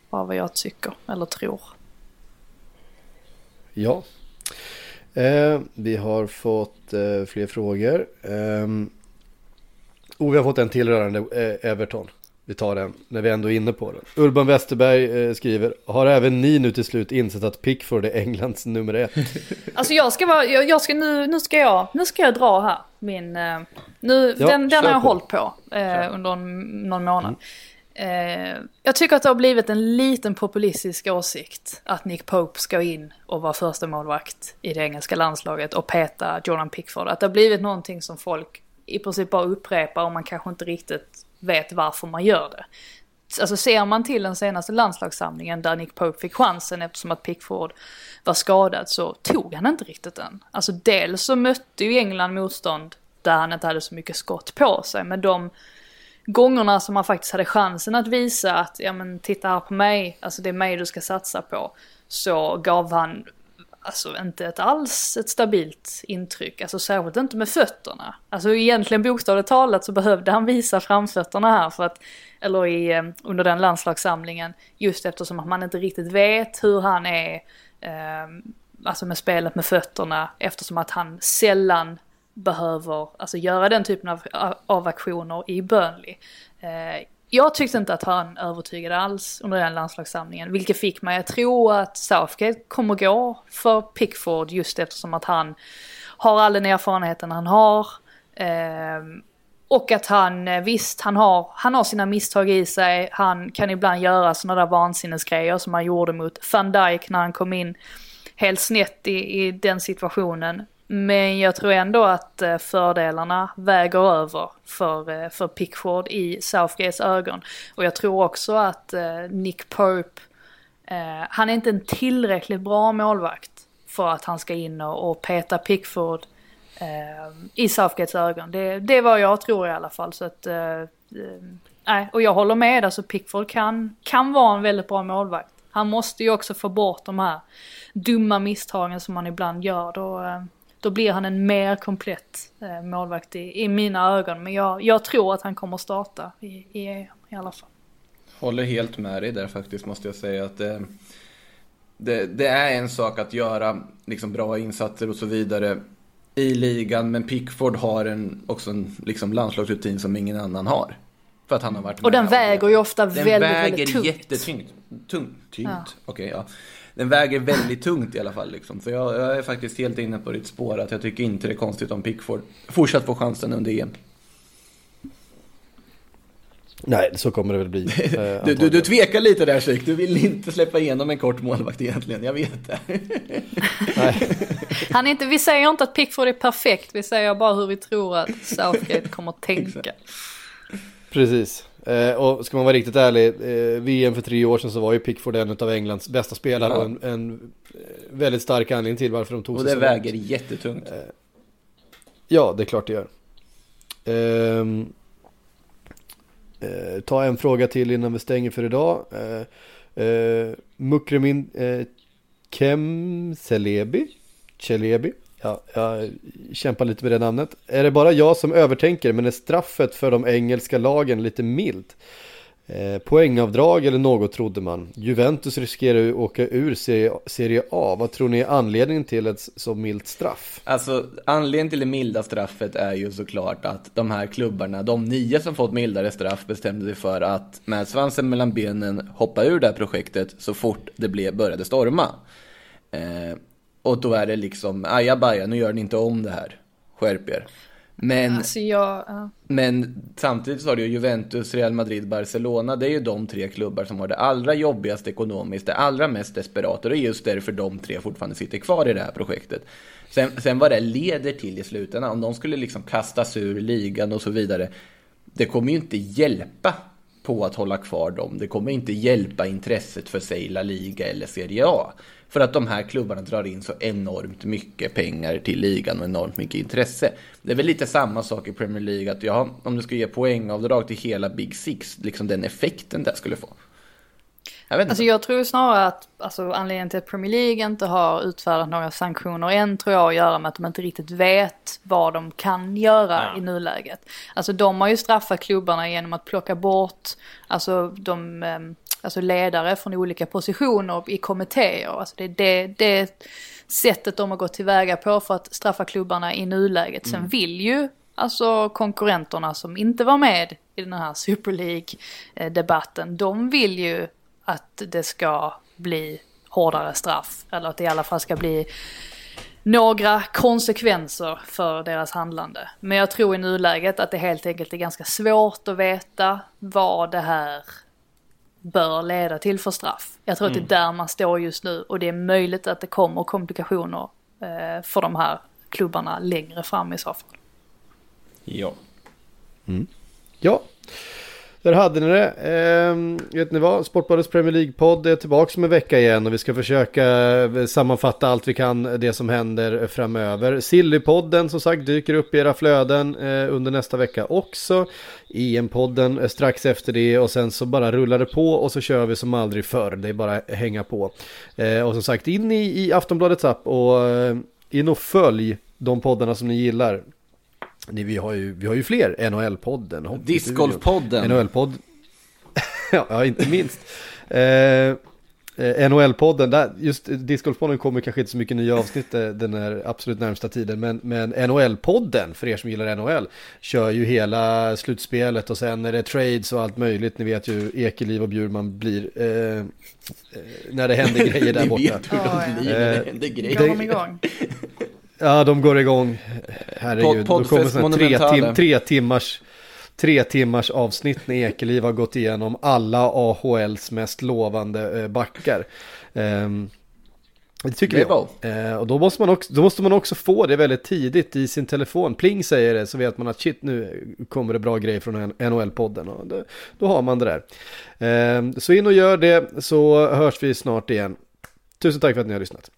vad jag tycker eller tror. Ja. Vi har fått fler frågor. Vi har fått en till rörande Everton. Vi tar den när vi ändå är inne på den. Urban Westerberg skriver: har även ni nu till slut insett att Pickford är Englands nummer 1? Alltså jag ska dra här min den har jag hållit på under någon månad. Jag tycker att det har blivit en liten populistisk åsikt att Nick Pope ska in och vara första målvakt i det engelska landslaget och peta Jordan Pickford. Att det har blivit någonting som folk i princip bara upprepar, och man kanske inte riktigt vet varför man gör det. Alltså ser man till den senaste landslagssamlingen där Nick Pope fick chansen eftersom att Pickford var skadad, så tog han inte riktigt den. Alltså dels så mötte ju England motstånd där han inte hade så mycket skott på sig, men de gångerna som man faktiskt hade chansen att visa att ja, men titta här på mig, alltså det är mig du ska satsa på, så gav han alltså inte alls ett stabilt intryck, alltså särskilt inte med fötterna. Alltså egentligen bokstavligt talat så behövde han visa framfötterna här för att, eller under den landslagssamlingen, just eftersom att man inte riktigt vet hur han är alltså med spelet med fötterna, eftersom att han sällan behöver alltså göra den typen av aktioner i Burnley. Jag tyckte inte att han övertygade alls under den landslagssamlingen, vilket fick mig att tro att Southgate kommer gå för Pickford, just eftersom att han har all den erfarenheten han har, och att han visst, han har sina misstag i sig, han kan ibland göra sådana där vansinnesgrejer som han gjorde mot Van Dijk när han kom in helt snett i den situationen. Men jag tror ändå att fördelarna väger över för Pickford i Southgates ögon. Och jag tror också att Nick Pope, han är inte en tillräckligt bra målvakt för att han ska in och peta Pickford i Southgates ögon. Det är vad jag tror i alla fall. Så att, och jag håller med, alltså Pickford kan vara en väldigt bra målvakt. Han måste ju också få bort de här dumma misstagen som han ibland gör. Då blir han en mer komplett målvakt i mina ögon. Men jag tror att han kommer starta i alla fall. Håller helt med dig där faktiskt, måste jag säga. Att det är en sak att göra liksom bra insatser och så vidare i ligan. Men Pickford har också en liksom landslagsrutin som ingen annan har. För att han har varit med. Och den väger ju ofta väldigt tungt. Den väger jättetyngt. Den väger väldigt tungt i alla fall liksom. Så jag är faktiskt helt inne på ditt spår, att jag tycker inte det är konstigt om Pickford fortsatt få chansen under EM. Nej, så kommer det väl bli. Du tvekar lite där, Sik. Du vill inte släppa igenom en kort målvakt egentligen, jag vet det. Nej. Vi säger inte att Pickford är perfekt, vi säger bara hur vi tror att Southgate kommer att tänka. Precis. Och ska man vara riktigt ärlig, VM för 3 år sedan så var ju Pickford en av Englands bästa spelare, och en väldigt stark anledning till varför de tog sig. Och det väger jättetungt. Ja, det är klart det gör. Ta en fråga till innan vi stänger för idag. Mukremin Kemselebi Celebi. Ja, jag kämpar lite med det namnet. Är det bara jag som övertänker, men är straffet för de engelska lagen lite milt? Poängavdrag eller något trodde man. Juventus riskerar ju att åka ur Serie A. Vad tror ni är anledningen till ett så milt straff? Alltså, anledningen till det milda straffet är ju såklart att de här klubbarna, de 9 som fått mildare straff, bestämde sig för att med svansen mellan benen hoppa ur det här projektet så fort det började storma. Och då är det liksom, ajabaja, nu gör ni inte om det här. Skärp er. Men, alltså men samtidigt så har det ju Juventus, Real Madrid, Barcelona. Det är ju de 3 klubbar som har det allra jobbigaste ekonomiskt, det allra mest desperata. Det är just därför de 3 fortfarande sitter kvar i det här projektet. Sen vad det leder till i slutändan, om de skulle liksom kastas ur ligan och så vidare, det kommer ju inte hjälpa på att hålla kvar dem. Det kommer inte hjälpa intresset för La Liga eller Serie A. För att de här klubbarna drar in så enormt mycket pengar till ligan och enormt mycket intresse. Det är väl lite samma sak i Premier League, att ja, om du ska ge poängavdrag till hela Big Six, liksom den effekten det skulle få. Jag tror snarare att anledningen till att Premier League inte har utfärdat några sanktioner än tror jag att göra med att de inte riktigt vet vad de kan göra i nuläget. Alltså de har ju straffat klubbarna genom att plocka bort ledare från olika positioner i kommittéer. Alltså det sättet de har gått tillväga på för att straffa klubbarna i nuläget. Sen vill ju konkurrenterna som inte var med i den här Super League-debatten, de vill ju att det ska bli hårdare straff, eller att det i alla fall ska bli några konsekvenser för deras handlande. Men jag tror i nuläget att det helt enkelt är ganska svårt att veta vad det här bör leda till för straff. Jag tror att det är där man står just nu, och det är möjligt att det kommer komplikationer för de här klubbarna längre fram i så fall. Ja. Mm. Ja. Där hade ni det. Vet ni vad? Sportbladets Premier League-podd är tillbaka om en vecka igen, och vi ska försöka sammanfatta allt vi kan det som händer framöver. Sillypodden som sagt dyker upp i era flöden under nästa vecka också. EM-podden strax efter det, och sen så bara rullar det på och så kör vi som aldrig förr. Det är bara hänga på. Och som sagt, in i Aftonbladets app och in och följ de poddarna som ni gillar. Nej, vi har ju fler. NHL-podden, Discgolf-podden, NHL-podden. Ja, inte minst. NHL-podden där, just Discgolf-podden kommer kanske inte så mycket nya avsnitt den här absolut närmsta tiden, men NHL-podden, för er som gillar NHL, kör ju hela slutspelet, och sen är det trades och allt möjligt. Ni vet ju Ekeliv och Bjurman blir när det händer grejer där borta. Ni vet hur de blir när det händer grejer. Kommer igång. Ja, de går igång. Herregud, då kommer sån tre timmars avsnitt när Ekeliv har gått igenom alla AHLs mest lovande backar. Det tycker jag. Och då måste man också få det väldigt tidigt i sin telefon. Pling säger det, så vet man att shit, nu kommer det bra grejer från NHL-podden. Och då har man det där. Så in och gör det, så hörs vi snart igen. Tusen tack för att ni har lyssnat.